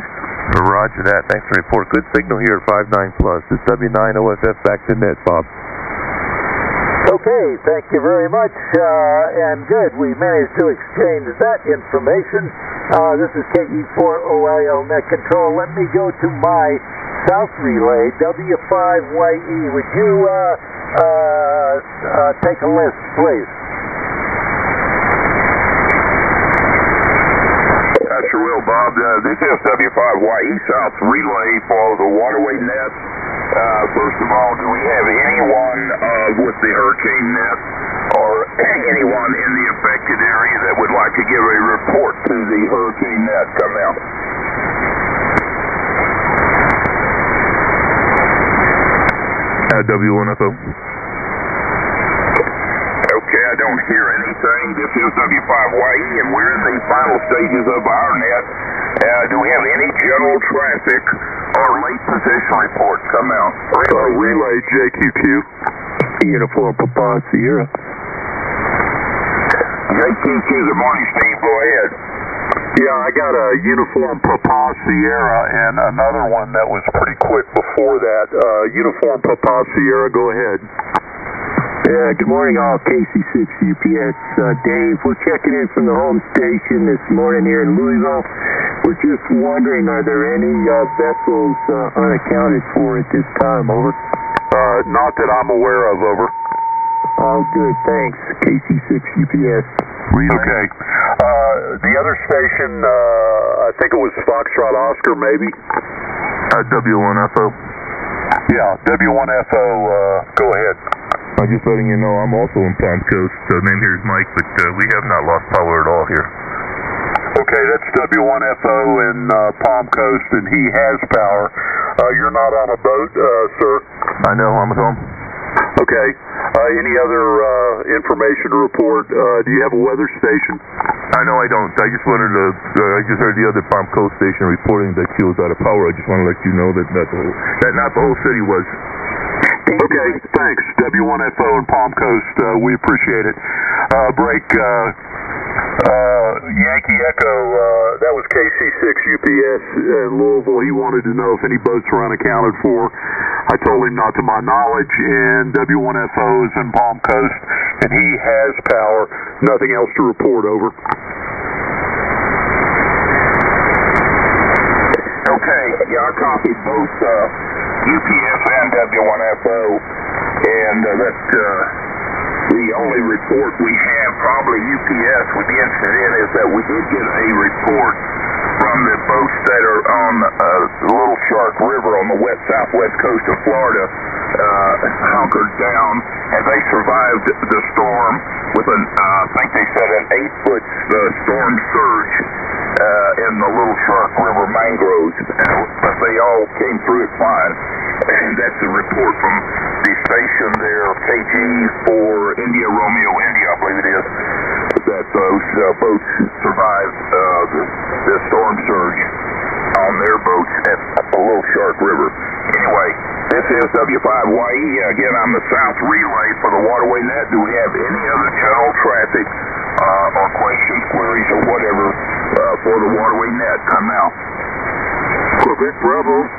Roger that. Thanks for the report. Good signal here at 59+. This W9OFF back to net, Bob. Okay, thank you very much. And good, we managed to exchange that information. This is KE4OIL Net Control. Let me go to my South Relay, W5YE. Would you take a list, please? I sure will, Bob. This is W5YE South Relay for the Waterway Net. First of all, do we have anyone with the hurricane net or anyone in the affected area that would like to give a report to the hurricane net? Come out. At W1FO. Okay, I don't hear anything. This is W5YE, and we're in the final stages of our net. Do we have any general traffic or late position reports come out? Relay JQQ, Uniform Papa Sierra. JQQ, good morning, Steve. Go ahead. Yeah, I got a Uniform Papa Sierra and another one that was pretty quick before that. Uniform Papa Sierra, go ahead. Yeah, good morning all. KC6 UPS, Dave. We're checking in from the home station this morning here in Louisville. We're just wondering, are there any vessels unaccounted for at this time? Over. Not that I'm aware of. Over. Oh, good. Thanks, KC6 UPS. Okay. The other station, I think it was Foxtrot Oscar, maybe? W1FO. Yeah, W1FO. Go ahead. I'm just letting you know I'm also in Palm Coast. The name here is Mike, but we have not lost power at all here. Okay, that's W1FO in Palm Coast, and he has power. You're not on a boat, sir? I know, I'm at home. Okay. Any other information to report? Do you have a weather station? I know I don't. I just wanted to. I just heard the other Palm Coast station reporting that she was out of power. I just want to let you know that not the whole city was. Okay, thanks. W1FO and Palm Coast, we appreciate it. Break Yankee Echo, that was KC6 UPS in Louisville. He wanted to know if any boats were unaccounted for. I told him not to my knowledge, and W1FO is in Palm Coast, and he has power. Nothing else to report, over. Okay, yeah, I copied both UPS and W1FO, and that's the only report we have, probably UPS, with the incident is that we did get a report from the boats that are on the Little Shark River on the southwest coast of Florida, hunkered down, and they survived the storm with an, I think they said an 8-foot storm surge in the Little Shark River mangroves, but they all came through it fine. And that's a report from the station there, KG for India Romeo India, I believe it is, that those boats survived the storm surge on their boats at the Little Shark River. Anyway, this is W5YE. Again, I'm the South Relay for the Waterway Net. Do we have any other general traffic or questions, queries, or whatever for the Waterway Net? Come now. Quebec Bravo.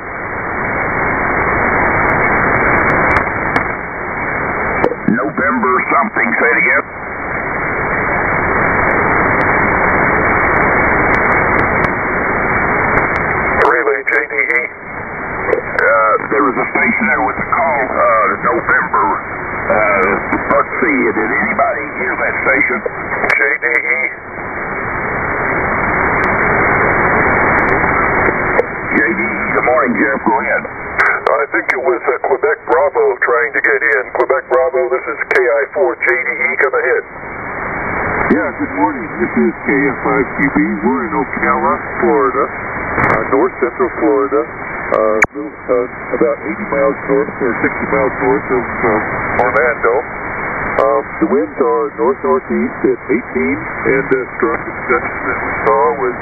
November something. Say it again. Relay JDE. There was a station there with the call November. Let's see. Did anybody hear that station? JDE. JDE. Good morning, Jeff. Go ahead. I think it was Quebec Bravo trying to get in. Quebec Bravo, this is KI4JDE, come ahead. Yeah, good morning. This is KF5QB. We're in Ocala, Florida, north central Florida, about 80 miles north or 60 miles north of Orlando. The winds are north-northeast at 18, and the strongest gust that we saw was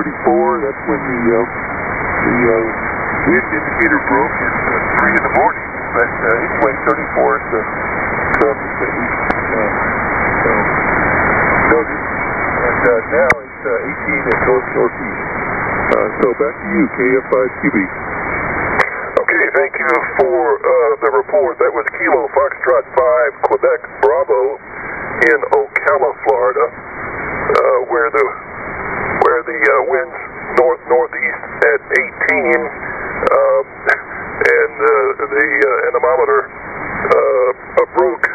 34. That's when the wind indicator broke at 3 in the morning, but anyway, 34 is the strongest that we noticed, and now it's 18 at north-northeast. So back to you, KF5QB. Okay, thank you for the report. That was Kilo Foxtrot 5, Quebec Bravo in Ocala, Florida, where the winds north-northeast at 18. water broke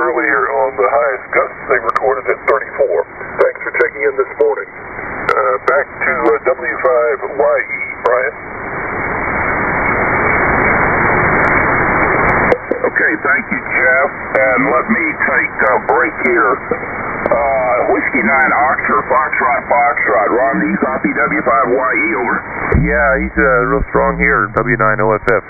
earlier on the highest gusts they recorded at 34. Thanks for checking in this morning. Back to W5YE, Brian. Okay, thank you, Jeff. And let me take a break here. Whiskey 9 Oxford, Foxtrot, Foxtrot. Rodney, copy W5YE, over. Yeah, he's real strong here, W9OFF.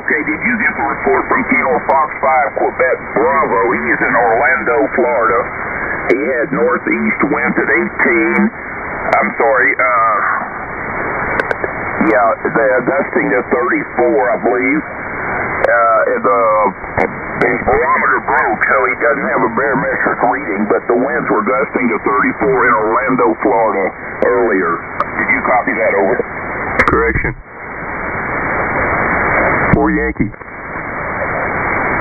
Okay, did you get the report from Kilo Fox 5 Quebec Bravo? He is in Orlando, Florida. He had northeast winds at 18. I'm sorry, they're gusting to 34, I believe. His barometer broke, so he doesn't have a barometric reading, but the winds were gusting to 34 in Orlando, Florida earlier. Did you copy that, over? Correction. 4 Yankee.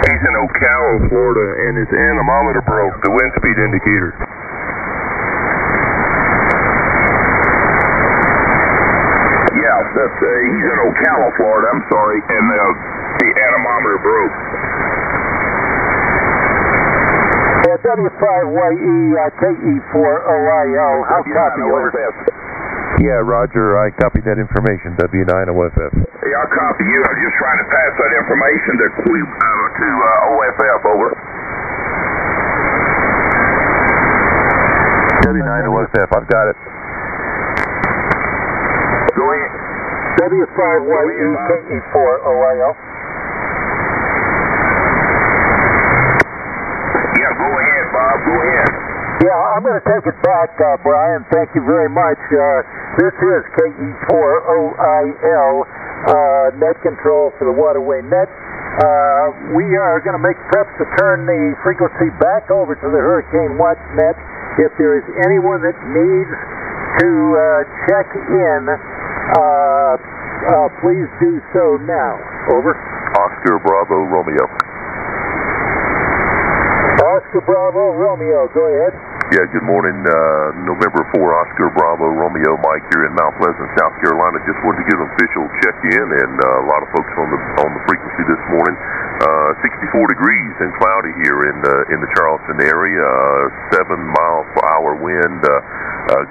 He's in Ocala, Florida, and his anemometer broke, the wind speed indicator. Yeah, that's he's in Ocala, Florida, I'm sorry, and the anemometer broke. W5YE, KE4OIO, how copy, over? Yeah, Roger, I copied that information, W9OFF. Hey, I copy you. I'm just trying to pass that information to OFF, over. W9OFF, I've got it. Go ahead. W5YE, KE4OIO. Yeah, go ahead, Bob, go ahead. Yeah, I'm going to take it back, Brian. Thank you very much. This is KE4OIL, net control for the Waterway Net. We are going to make preps to turn the frequency back over to the Hurricane Watch Net. If there is anyone that needs to check in, please do so now. Over. Oscar Bravo Romeo. Oscar Bravo Romeo, go ahead. Yeah, good morning, November 4, Oscar Bravo Romeo Mike here in Mount Pleasant, South Carolina. Just wanted to give an official check-in, and a lot of folks on the frequency this morning. 64 degrees and cloudy here in the Charleston area. 7 mile per hour wind,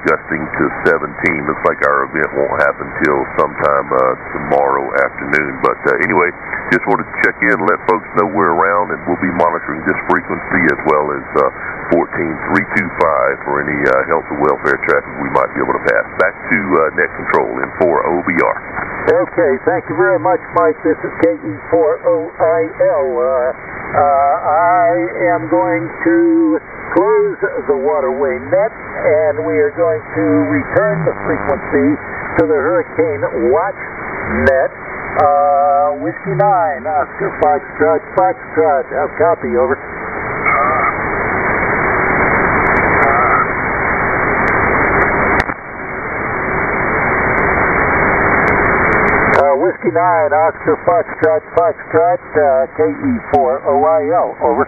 gusting to 17. Looks like our event won't happen till sometime tomorrow afternoon. But anyway, just wanted to check in, let folks know we're around, and we'll be monitoring this frequency as well as 14325. For any health and welfare traffic we might be able to pass. Back to net control in 4OBR. Okay, thank you very much, Mike. This is KE4OIL. I am going to close the Waterway Net, and we are going to return the frequency to the Hurricane Watch Net. Whiskey 9, Oscar Foxtrot, Foxtrot. Copy, over. Whiskey 9, Oscar Foxtrot, Foxtrot, KE4OIL, over.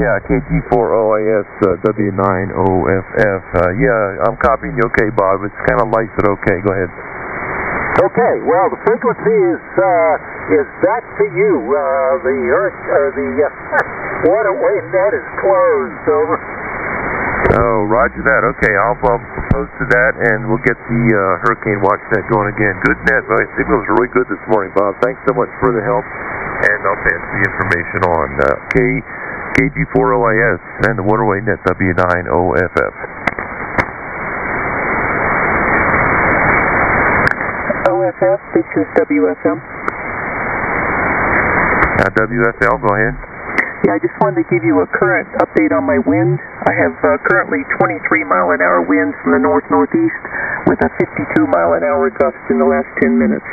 Yeah, KG4OIS, W9OFF. Yeah, I'm copying you, okay, Bob. It's kind of light, but okay, go ahead. Okay, well, the frequency is back to you. Waterway Net is closed, over. Oh, roger that. Okay, I'll propose to that, and we'll get the Hurricane Watch Net going again. Good net. My signals are really good this morning, Bob. Thanks so much for the help, and I'll pass the information on. KG4OIS and the Waterway Net, W9OFF. OFF, this is WFM. WFL, go ahead. Yeah, I just wanted to give you a current update on my wind. I have currently 23-mile-an-hour winds from the north-northeast with a 52-mile-an-hour gust in the last 10 minutes.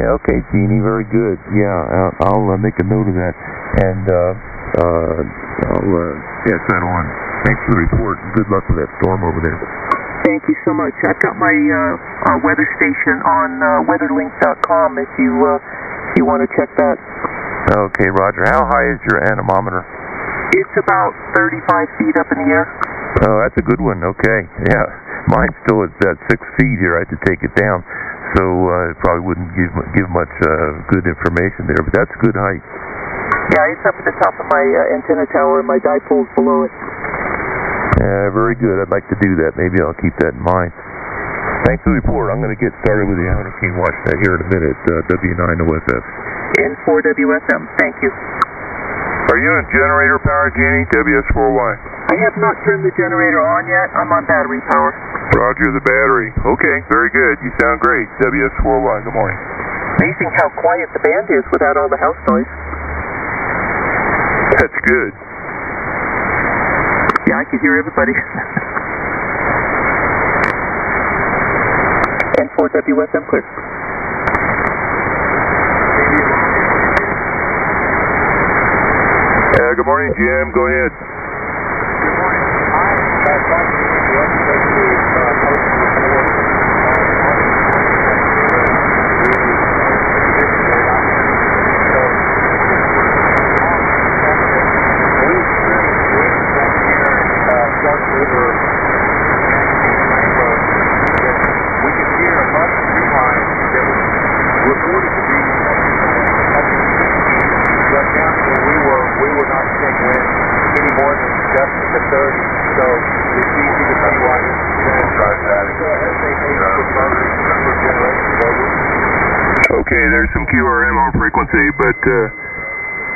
Yeah, okay, Jeannie, very good. Yeah, I'll make a note of that. And I'll pass that on. Thanks for the report. Good luck with that storm over there. Thank you so much. I've got my weather station on weatherlink.com if you want to check that. Okay, Roger. How high is your anemometer? It's about 35 feet up in the air. Oh, that's a good one. Okay. Yeah. Mine's still at 6 feet here. I had to take it down, so it probably wouldn't give much good information there, but that's a good height. Yeah, it's up at the top of my antenna tower, and my dipole's below it. Yeah, very good. I'd like to do that. Maybe I'll keep that in mind. Thanks for the report. I'm going to get started with the Hurricane Watch Net here in a minute, W9OFF. And 4WFM. Thank you. Are you in generator power, Jeannie? WS4Y. I have not turned the generator on yet. I'm on battery power. Roger the battery. Okay, very good. You sound great. WS4Y, good morning. Amazing how quiet the band is without all the house noise. That's good. Yeah, I can hear everybody. And 4WSM clear. Good morning, Jim. Go ahead. Good morning. Okay, there's some QRM on frequency, but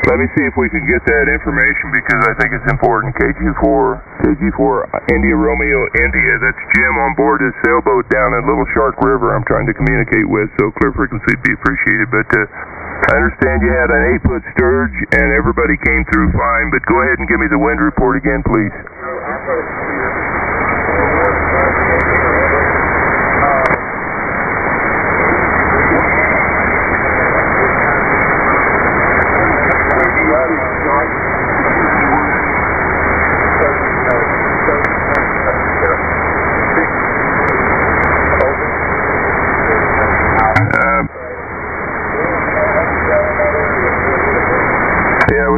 let me see if we can get that information because I think it's important. KG4, India Romeo, India. That's Jim on board his sailboat down at Little Shark River I'm trying to communicate with, so clear frequency would be appreciated. But I understand you had an 8-foot surge and everybody came through fine, but go ahead and give me the wind report again, please.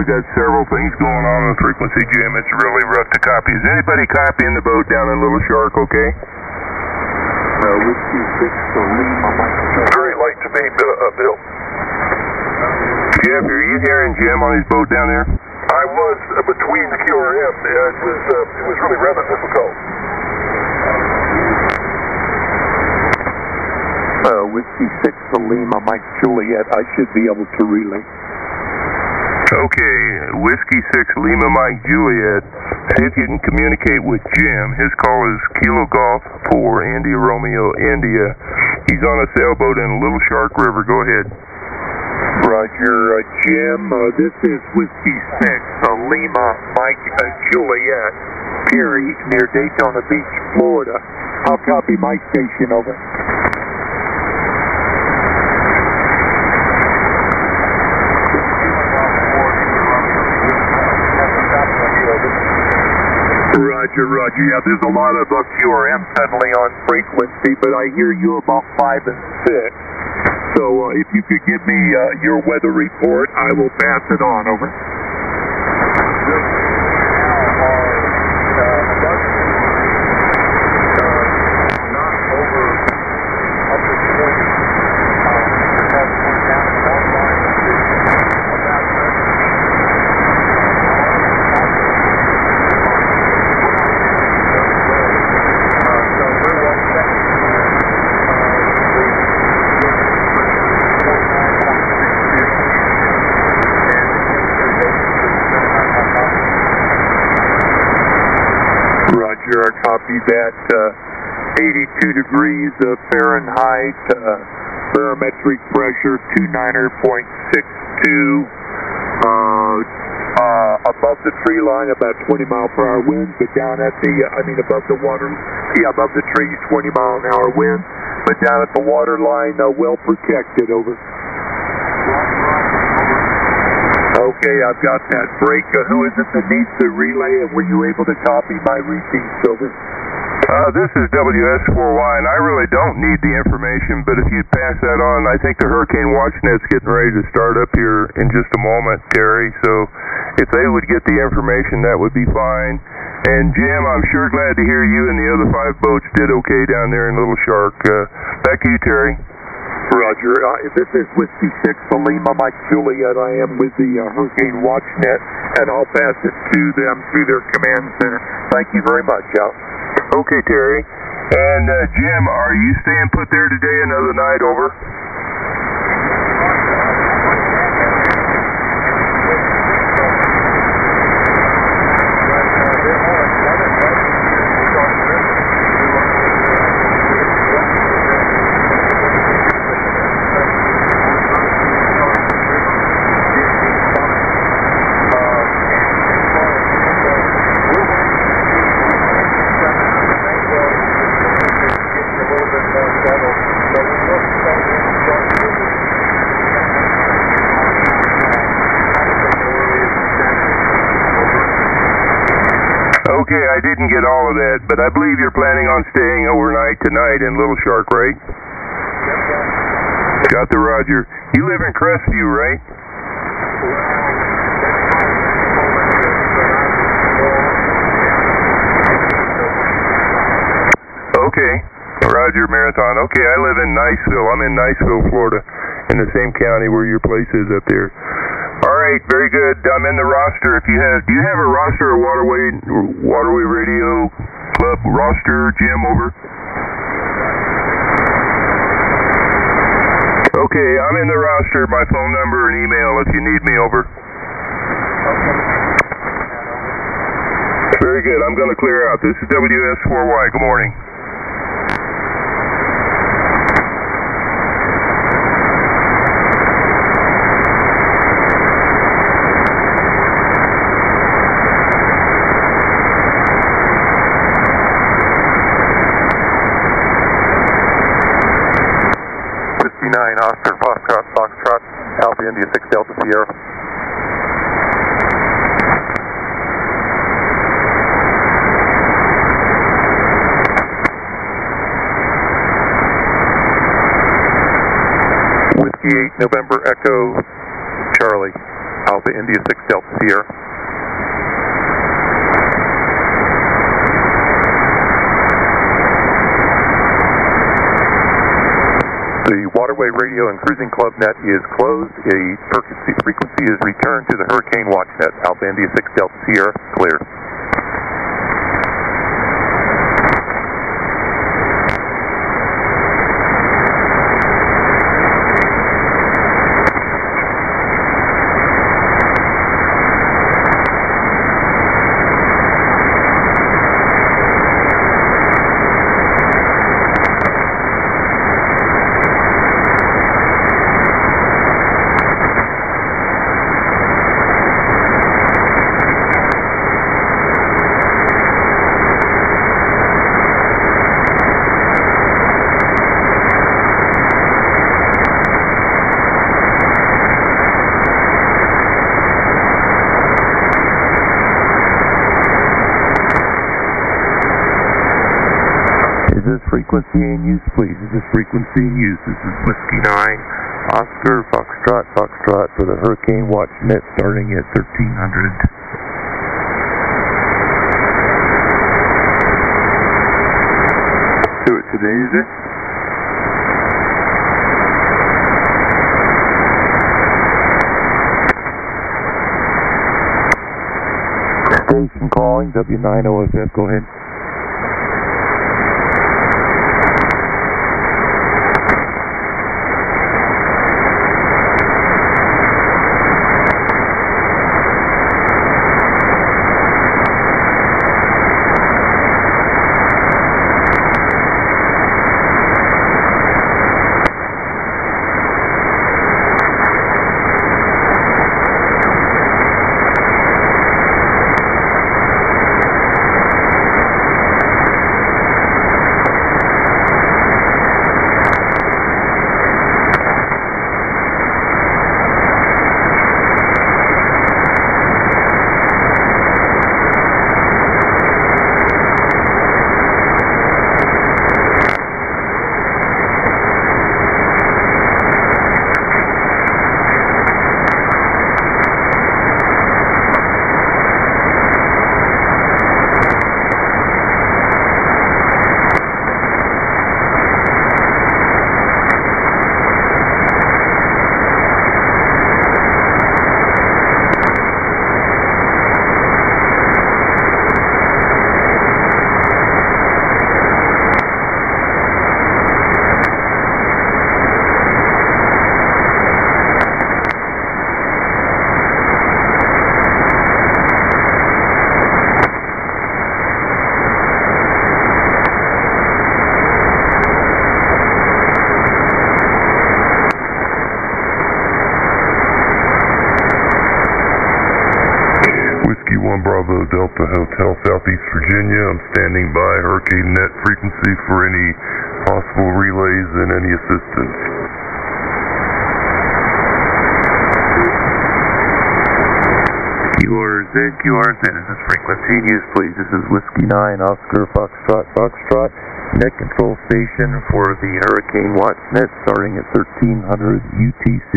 Got several things going on the frequency, Jim. It's really rough to copy. Is anybody copying the boat down in Little Shark okay? No, we see 6 to leave on my control. Very light to me, Bill. Jeff, are you hearing Jim on his boat down there? I was between the QRM. It was really rather difficult. Whiskey 6 to Lima, Mike Juliet. I should be able to relay. Okay, Whiskey 6 Lima Mike Juliet, see if you can communicate with Jim. His call is Kilo Golf 4 India Romeo India. He's on a sailboat in Little Shark River. Go ahead. Roger, Jim. This is Whiskey 6 Lima Mike Juliet, Peary, near Daytona Beach, Florida. I'll copy my station, over. Roger, yeah, there's a lot of QRM suddenly on frequency, but I hear you about 5 and 6. So if you could give me your weather report, I will pass it on, over. I copy that. 82 degrees Fahrenheit, barometric pressure 29.62, above the tree line about 20 mph wind, but down at the, above the water, above the trees 20 mph wind, but down at the water line, well protected, over. Okay, I've got that break. Who is it that needs the relay, and were you able to copy my repeats, over? This is WS4Y, and I really don't need the information, but if you'd pass that on, I think the Hurricane Watch Net's getting ready to start up here in just a moment, Terry, so if they would get the information, that would be fine. And Jim, I'm sure glad to hear you and the other five boats did okay down there in Little Shark. Back to you, Terry. Roger. This is Whiskey 6 for Lima, Mike Juliet. I am with the Hurricane Watch Net, and I'll pass it to them through their command center. Thank you very much, Al. Okay, Terry. And Jim, are you staying put there today another night? Over. Okay, I didn't get all of that, but I believe you're planning on staying overnight tonight in Little Shark, right? Yes, got the Roger. You live in Crestview, right? Okay, Roger, Marathon. Okay, I live in Niceville. I'm in Niceville, Florida, in the same county where your place is up there. Alright, very good. I'm in the roster. If you have, do you have a roster of Waterway Radio Club roster, Jim? Over. Okay, I'm in the roster. My phone number and email if you need me. Over. Very good. I'm going to clear out. This is WS4Y. Good morning. Oscar Foxtrot, Foxtrot, Alpha India 6 Delta Sierra. Whiskey 8 November Echo Charlie, Alpha India 6 Delta Sierra. The Waterway Radio and Cruising Club net is closed. A frequency is returned to the Hurricane Watch Net. Alpha India 6 Delta Sierra, clear. Frequency in use, please. This is frequency in use. This is Whiskey 9, Oscar, Foxtrot, Foxtrot for the Hurricane Watch Net starting at 1300. Do it today, is it? Station calling, W9OSF, go ahead. Bravo Delta Hotel, Southeast Virginia. I'm standing by Hurricane Net frequency for any possible relays and any assistance. QRZ, this is frequency news, please. This is Whiskey 9, Oscar, Foxtrot, Foxtrot. Net control station for the Hurricane Watch Net starting at 1300 UTC.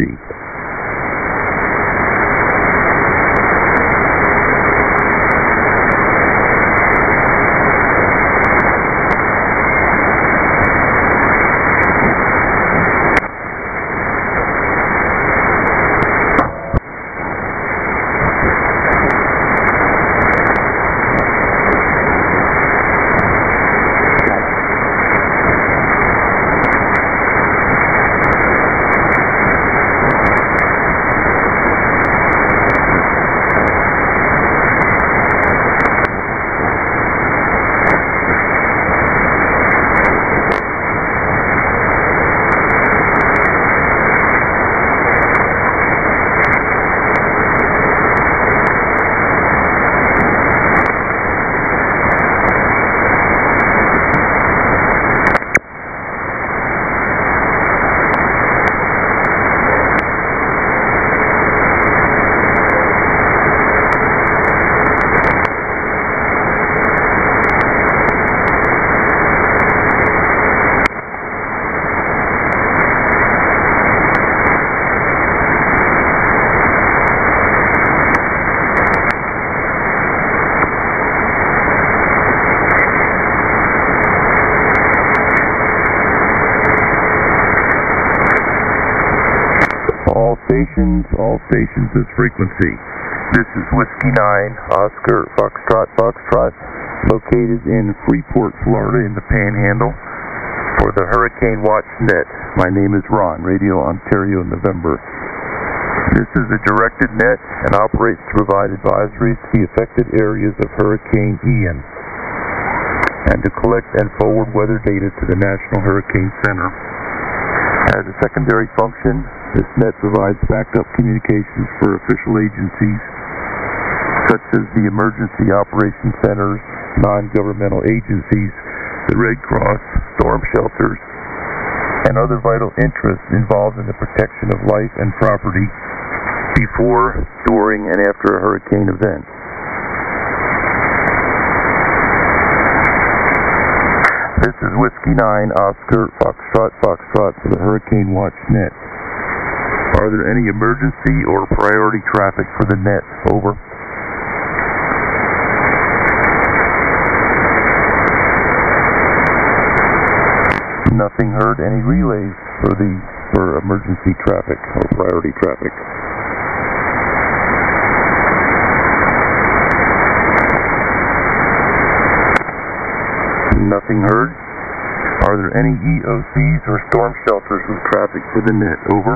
All stations is frequency. This is Whiskey 9, Oscar, Foxtrot, Foxtrot, located in Freeport, Florida, in the Panhandle, for the Hurricane Watch Net. My name is Ron, Radio Ontario, November. This is a directed net and operates to provide advisories to the affected areas of Hurricane Ian and to collect and forward weather data to the National Hurricane Center. As a secondary function, this net provides backup communications for official agencies such as the emergency operations centers, non-governmental agencies, the Red Cross, storm shelters, and other vital interests involved in the protection of life and property before, during, and after a hurricane event. This is Whiskey 9, Oscar, Foxtrot, Foxtrot for the Hurricane Watch Net. Are there any emergency or priority traffic for the net? Over. Nothing heard. Any relays for emergency traffic or priority traffic? Nothing heard. Are there any EOCs or storm shelters with traffic for the net? Over.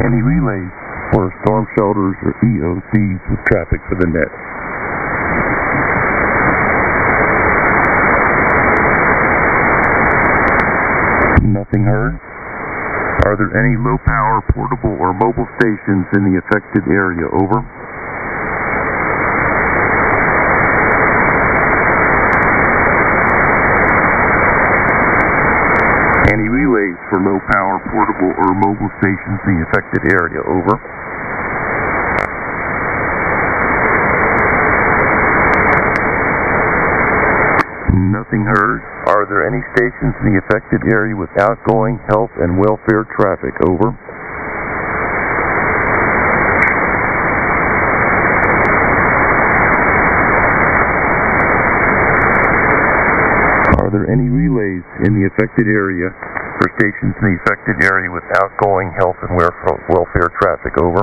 Any relays for storm shelters or EOCs with traffic for the net? Nothing heard. Are there any low-power portable or mobile stations in the affected area? Over. Any relays for low-power, portable, or mobile stations in the affected area? Over. Nothing heard. Are there any stations in the affected area with outgoing health and welfare traffic? Over. Are there any relays in the affected area or stations in the affected area with outgoing health and welfare traffic? Over.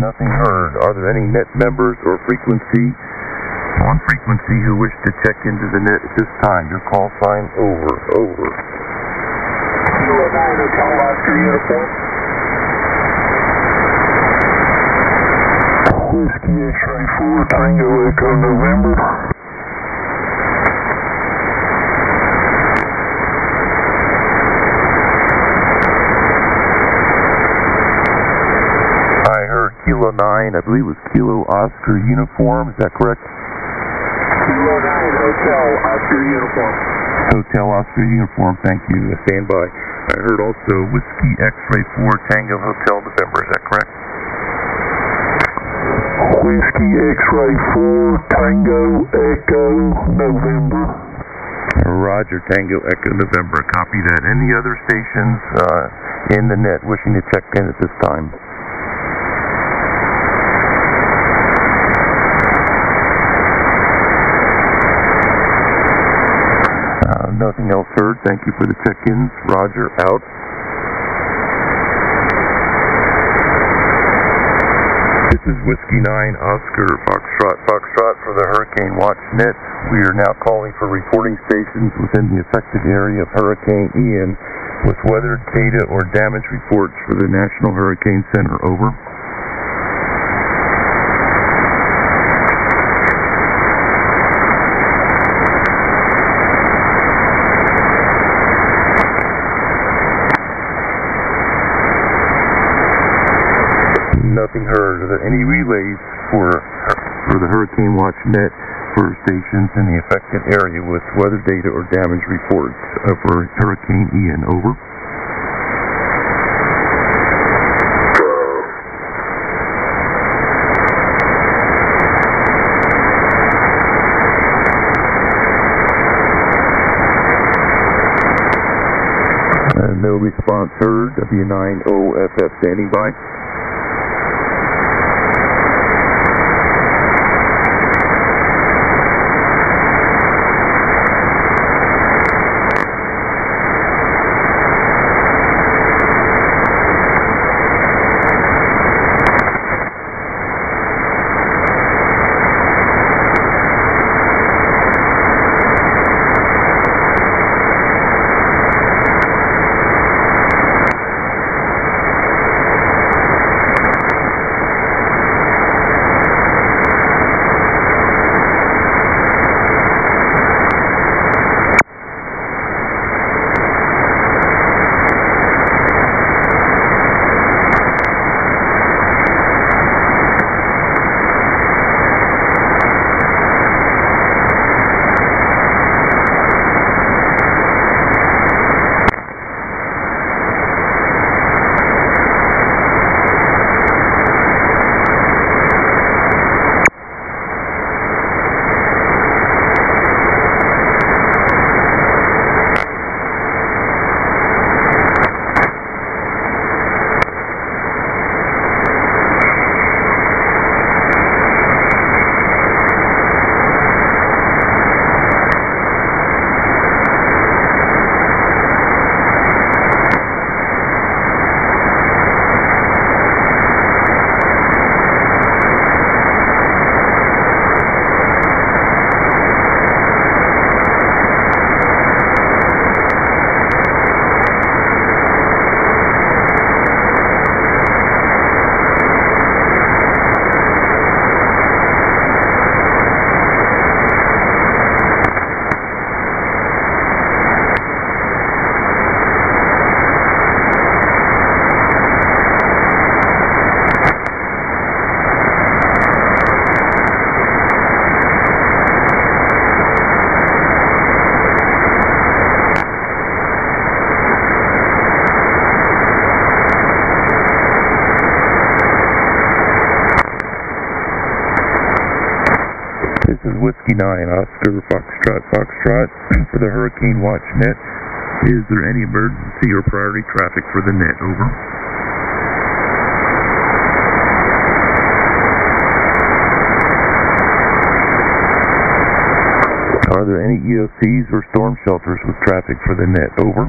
Nothing heard. Are there any net members or frequency, on frequency, who wish to check into the net at this time? Your call sign, over. Over. Whiskey X-ray 4, Tango Echo November. I heard Kilo 9, I believe it was Kilo Oscar Uniform, is that correct? Kilo 9, Hotel Oscar Uniform. Hotel Oscar Uniform, thank you. Stand by. I heard also Whiskey X-ray 4, Tango Hotel November, is that correct? Whiskey X-ray 4, Tango Echo November. Roger, Tango Echo November. Copy that. Any other stations in the net wishing to check in at this time? Nothing else heard. Thank you for the check-ins. Roger, out. This is Whiskey 9, Oscar, Foxtrot, Foxtrot for the Hurricane Watch Net. We are now calling for reporting stations within the affected area of Hurricane Ian with weather data or damage reports for the National Hurricane Center. Over. Nothing heard. Are there any relays for the Hurricane Watch Net for stations in the affected area with weather data or damage reports for Hurricane Ian? Over. No response heard. W9OFF standing by. Whiskey 9, Oscar, Foxtrot, Foxtrot for the Hurricane Watch Net. Is there any emergency or priority traffic for the net? Over. Are there any EOCs or storm shelters with traffic for the net? Over.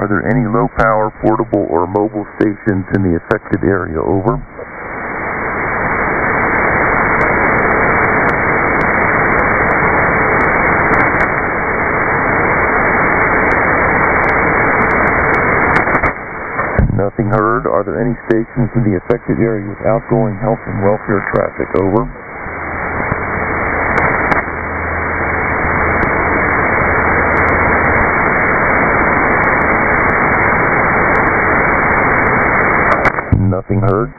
Are there any low-power, portable, or mobile stations in the affected area? Over. Are there any stations in the affected area with outgoing health and welfare traffic? Over. Nothing heard.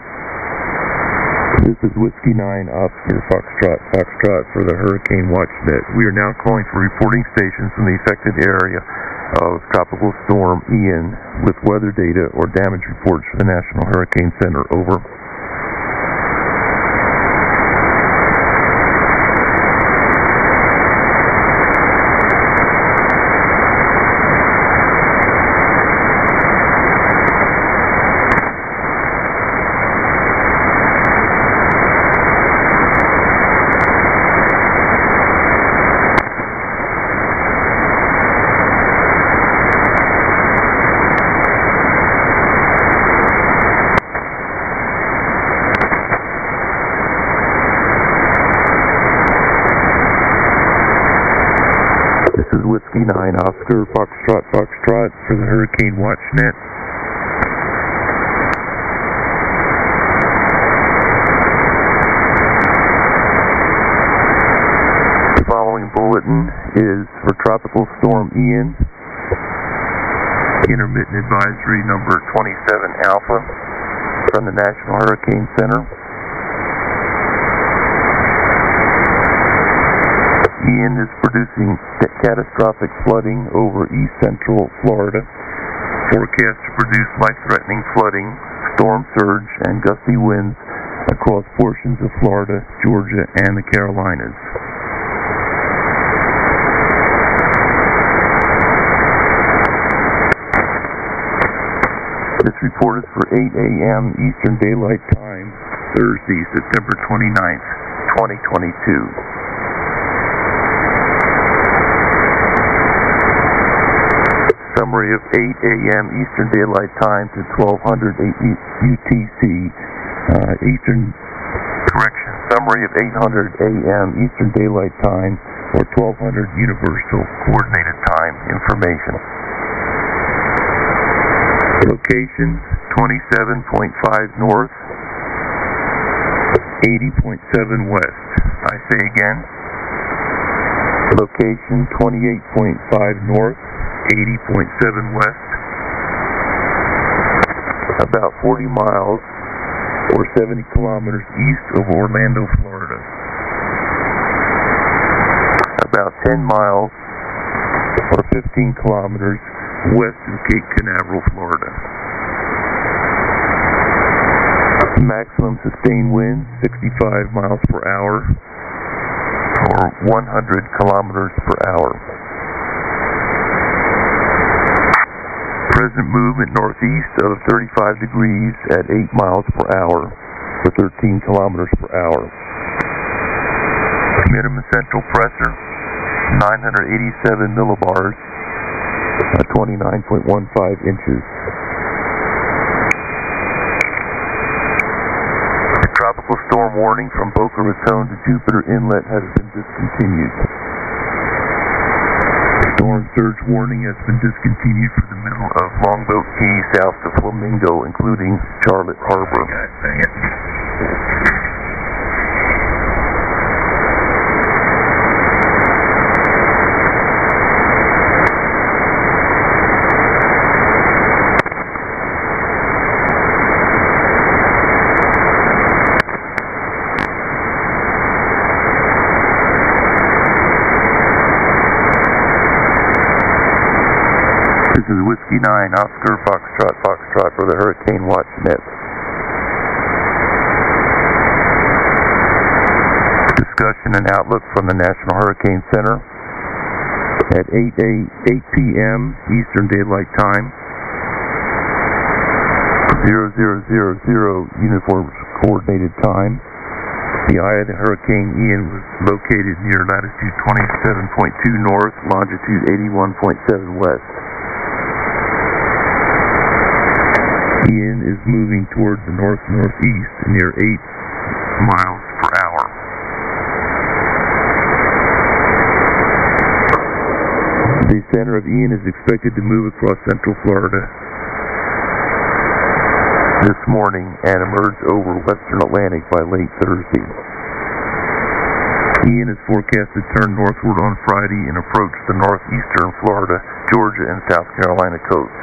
This is Whiskey 9 up to Foxtrot, Foxtrot for the Hurricane Watch Net. We are now calling for reporting stations in the affected area of Tropical Storm Ian with weather data or damage reports for the National Hurricane Center. Over. Whiskey 9 Oscar Foxtrot Foxtrot for the Hurricane Watch Net. The following bulletin is for Tropical Storm Ian. Intermittent Advisory number 27 Alpha from the National Hurricane Center. Ian is producing catastrophic flooding over east central Florida. Forecast to produce life-threatening flooding, storm surge, and gusty winds across portions of Florida, Georgia, and the Carolinas. This report is for 8 a.m. Eastern Daylight Time, Thursday, September 29th, 2022. Summary of 8 a.m. Eastern Daylight Time to 1200 UTC. Summary of 800 a.m. Eastern Daylight Time or 1200 Universal Coordinated Time information. Location 27.5 north, 80.7 west. I say again. Location 28.5 north. 80.7 west, about 40 miles or 70 kilometers east of Orlando, Florida, about 10 miles or 15 kilometers west of Cape Canaveral, Florida. Maximum sustained wind 65 miles per hour or 100 kilometers per hour. Present movement northeast of 35 degrees at 8 miles per hour or 13 kilometers per hour. Minimum central pressure 987 millibars, 29.15 inches. The tropical storm warning from Boca Raton to Jupiter Inlet has been discontinued. Storm surge warning has been discontinued for the middle of Longboat Key south to Flamingo, including Charlotte Harbor. God dang it. This is Whiskey 9, Oscar, Foxtrot, Foxtrot for the Hurricane Watch Net. Discussion and outlook from the National Hurricane Center at 8 p.m. Eastern Daylight Time, 0000 Uniform Coordinated Time. The eye of the Hurricane Ian was located near latitude 27.2 north, longitude 81.7 west. Ian is moving towards the north-northeast near 8 miles per hour. The center of Ian is expected to move across central Florida this morning and emerge over western Atlantic by late Thursday. Ian is forecast to turn northward on Friday and approach the northeastern Florida, Georgia, and South Carolina coasts.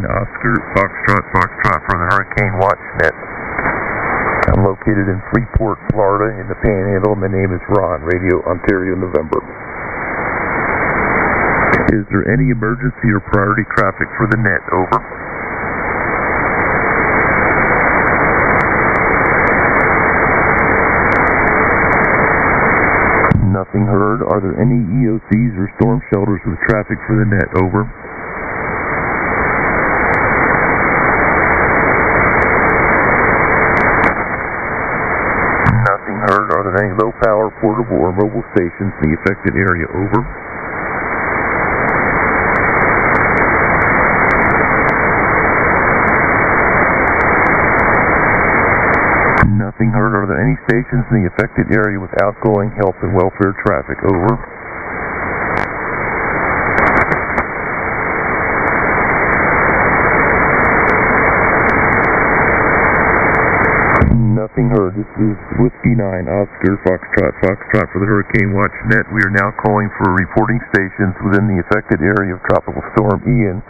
Oscar Foxtrot Foxtrot for the Hurricane Watch Net. I'm located in Freeport, Florida, in the Panhandle. My name is Ron, Radio Ontario, November. Is there any emergency or priority traffic for the net? Over. Nothing heard. Are there any EOCs or storm shelters with traffic for the net? Over. Any low-power, portable, or mobile stations in the affected area? Over. Nothing heard. Are there any stations in the affected area with outgoing health and welfare traffic? Over. Heard. This is Whiskey 9, Oscar, Foxtrot, Foxtrot for the Hurricane Watch Net. We are now calling for reporting stations within the affected area of Tropical Storm Ian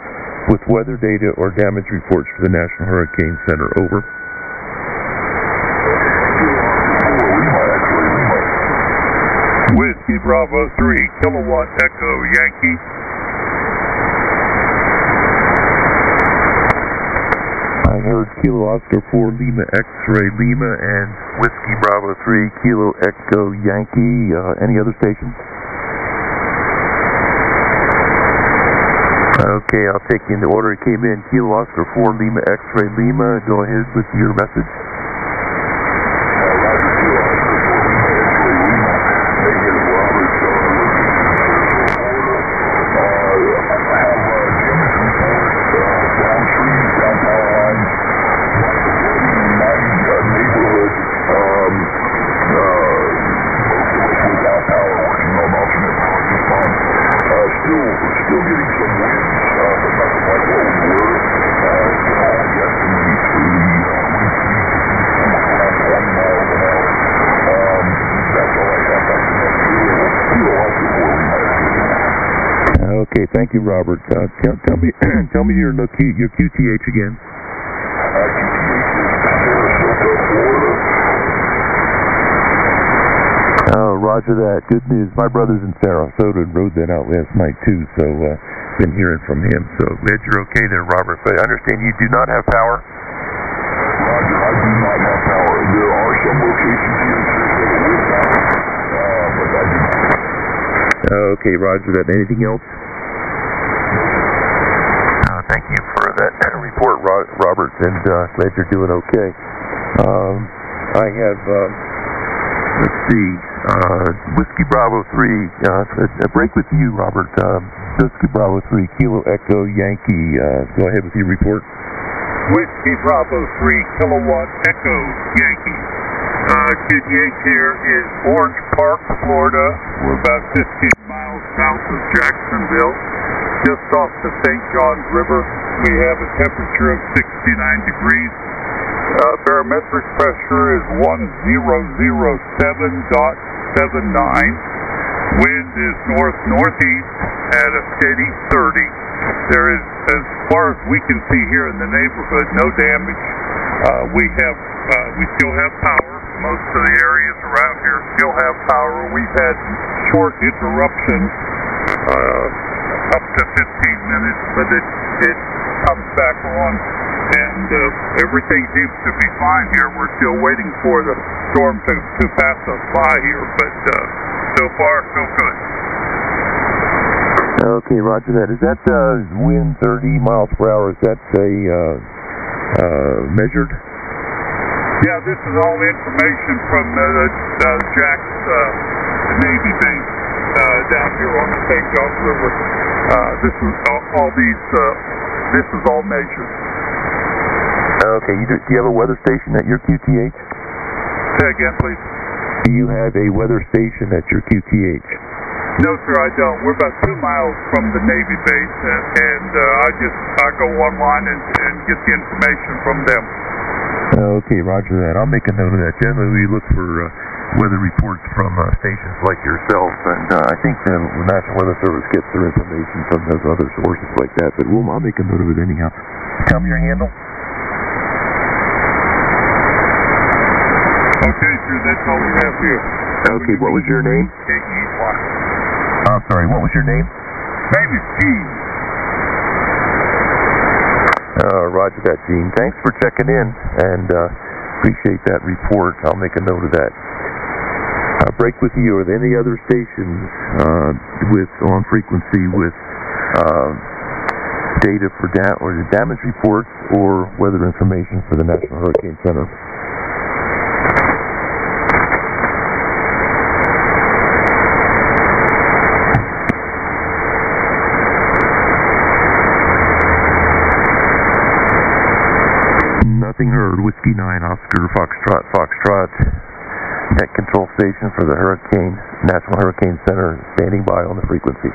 with weather data or damage reports for the National Hurricane Center. Over. Whiskey Bravo 3, Kilowatt Echo Yankee. I heard Kilo Oscar 4 Lima X-Ray Lima and Whiskey Bravo 3 Kilo Echo Yankee. Any other stations? Okay, I'll take you in the order it came in. Kilo Oscar 4 Lima X-Ray Lima. Go ahead with your message. Okay, thank you, Robert. Tell me, tell me your QTH again. Oh, roger that. Good news. My brother's in Sarasota and rode that out last night too, so been hearing from him. So glad you're okay there, Robert. But I understand you do not have power. Roger, I do not have power. There are some locations here with power, but I do not. Okay, roger that. Anything else? Thank you for that report, Robert, and glad you're doing okay. I have, let's see, Whiskey Bravo 3, a break with you, Robert. Whiskey Bravo 3, Kilo Echo Yankee, go ahead with your report. Whiskey Bravo 3, Kilowatt Echo Yankee. QTH here is Orange Park, Florida. We're about 15 miles south of Jacksonville. Just off the St. Johns River, we have a temperature of 69 degrees. Barometric pressure is 1007.79. Wind is north-northeast at a steady 30. There is, as far as we can see here in the neighborhood, no damage. We still have power. Most of the areas around here still have power. We've had short interruptions, up to 15 minutes, but it comes back on, and everything seems to be fine here. We're still waiting for the storm to pass us by here, but so far so good. Okay, roger that. Is that wind 30 miles per hour? Is that a measured? Yeah, this is all information from the Jack's Navy base down here on the St. Johns River. This is all these. This is all measured. Okay. Do you have a weather station at your QTH? Say again, please. Do you have a weather station at your QTH? No, sir, I don't. We're about 2 miles from the Navy base, and I go online and get the information from them. Okay, roger that. I'll make a note of that. Generally, we look for weather reports from stations like yourself, and I think the National Weather Service gets their information from those other sources like that, but I'll make a note of it anyhow. Tell me your handle. Okay, sir, that's all we have here. Okay, what was your name? I'm sorry, what was your name? Name is Gene. Roger that, Gene. Thanks for checking in, and appreciate that report. I'll make a note of that. I'll break with you or any other stations on frequency with data for the damage reports or weather information for the National Hurricane Center. Heard Whiskey 9 Oscar Foxtrot Foxtrot. Net control station for the National Hurricane Center, standing by on the frequency.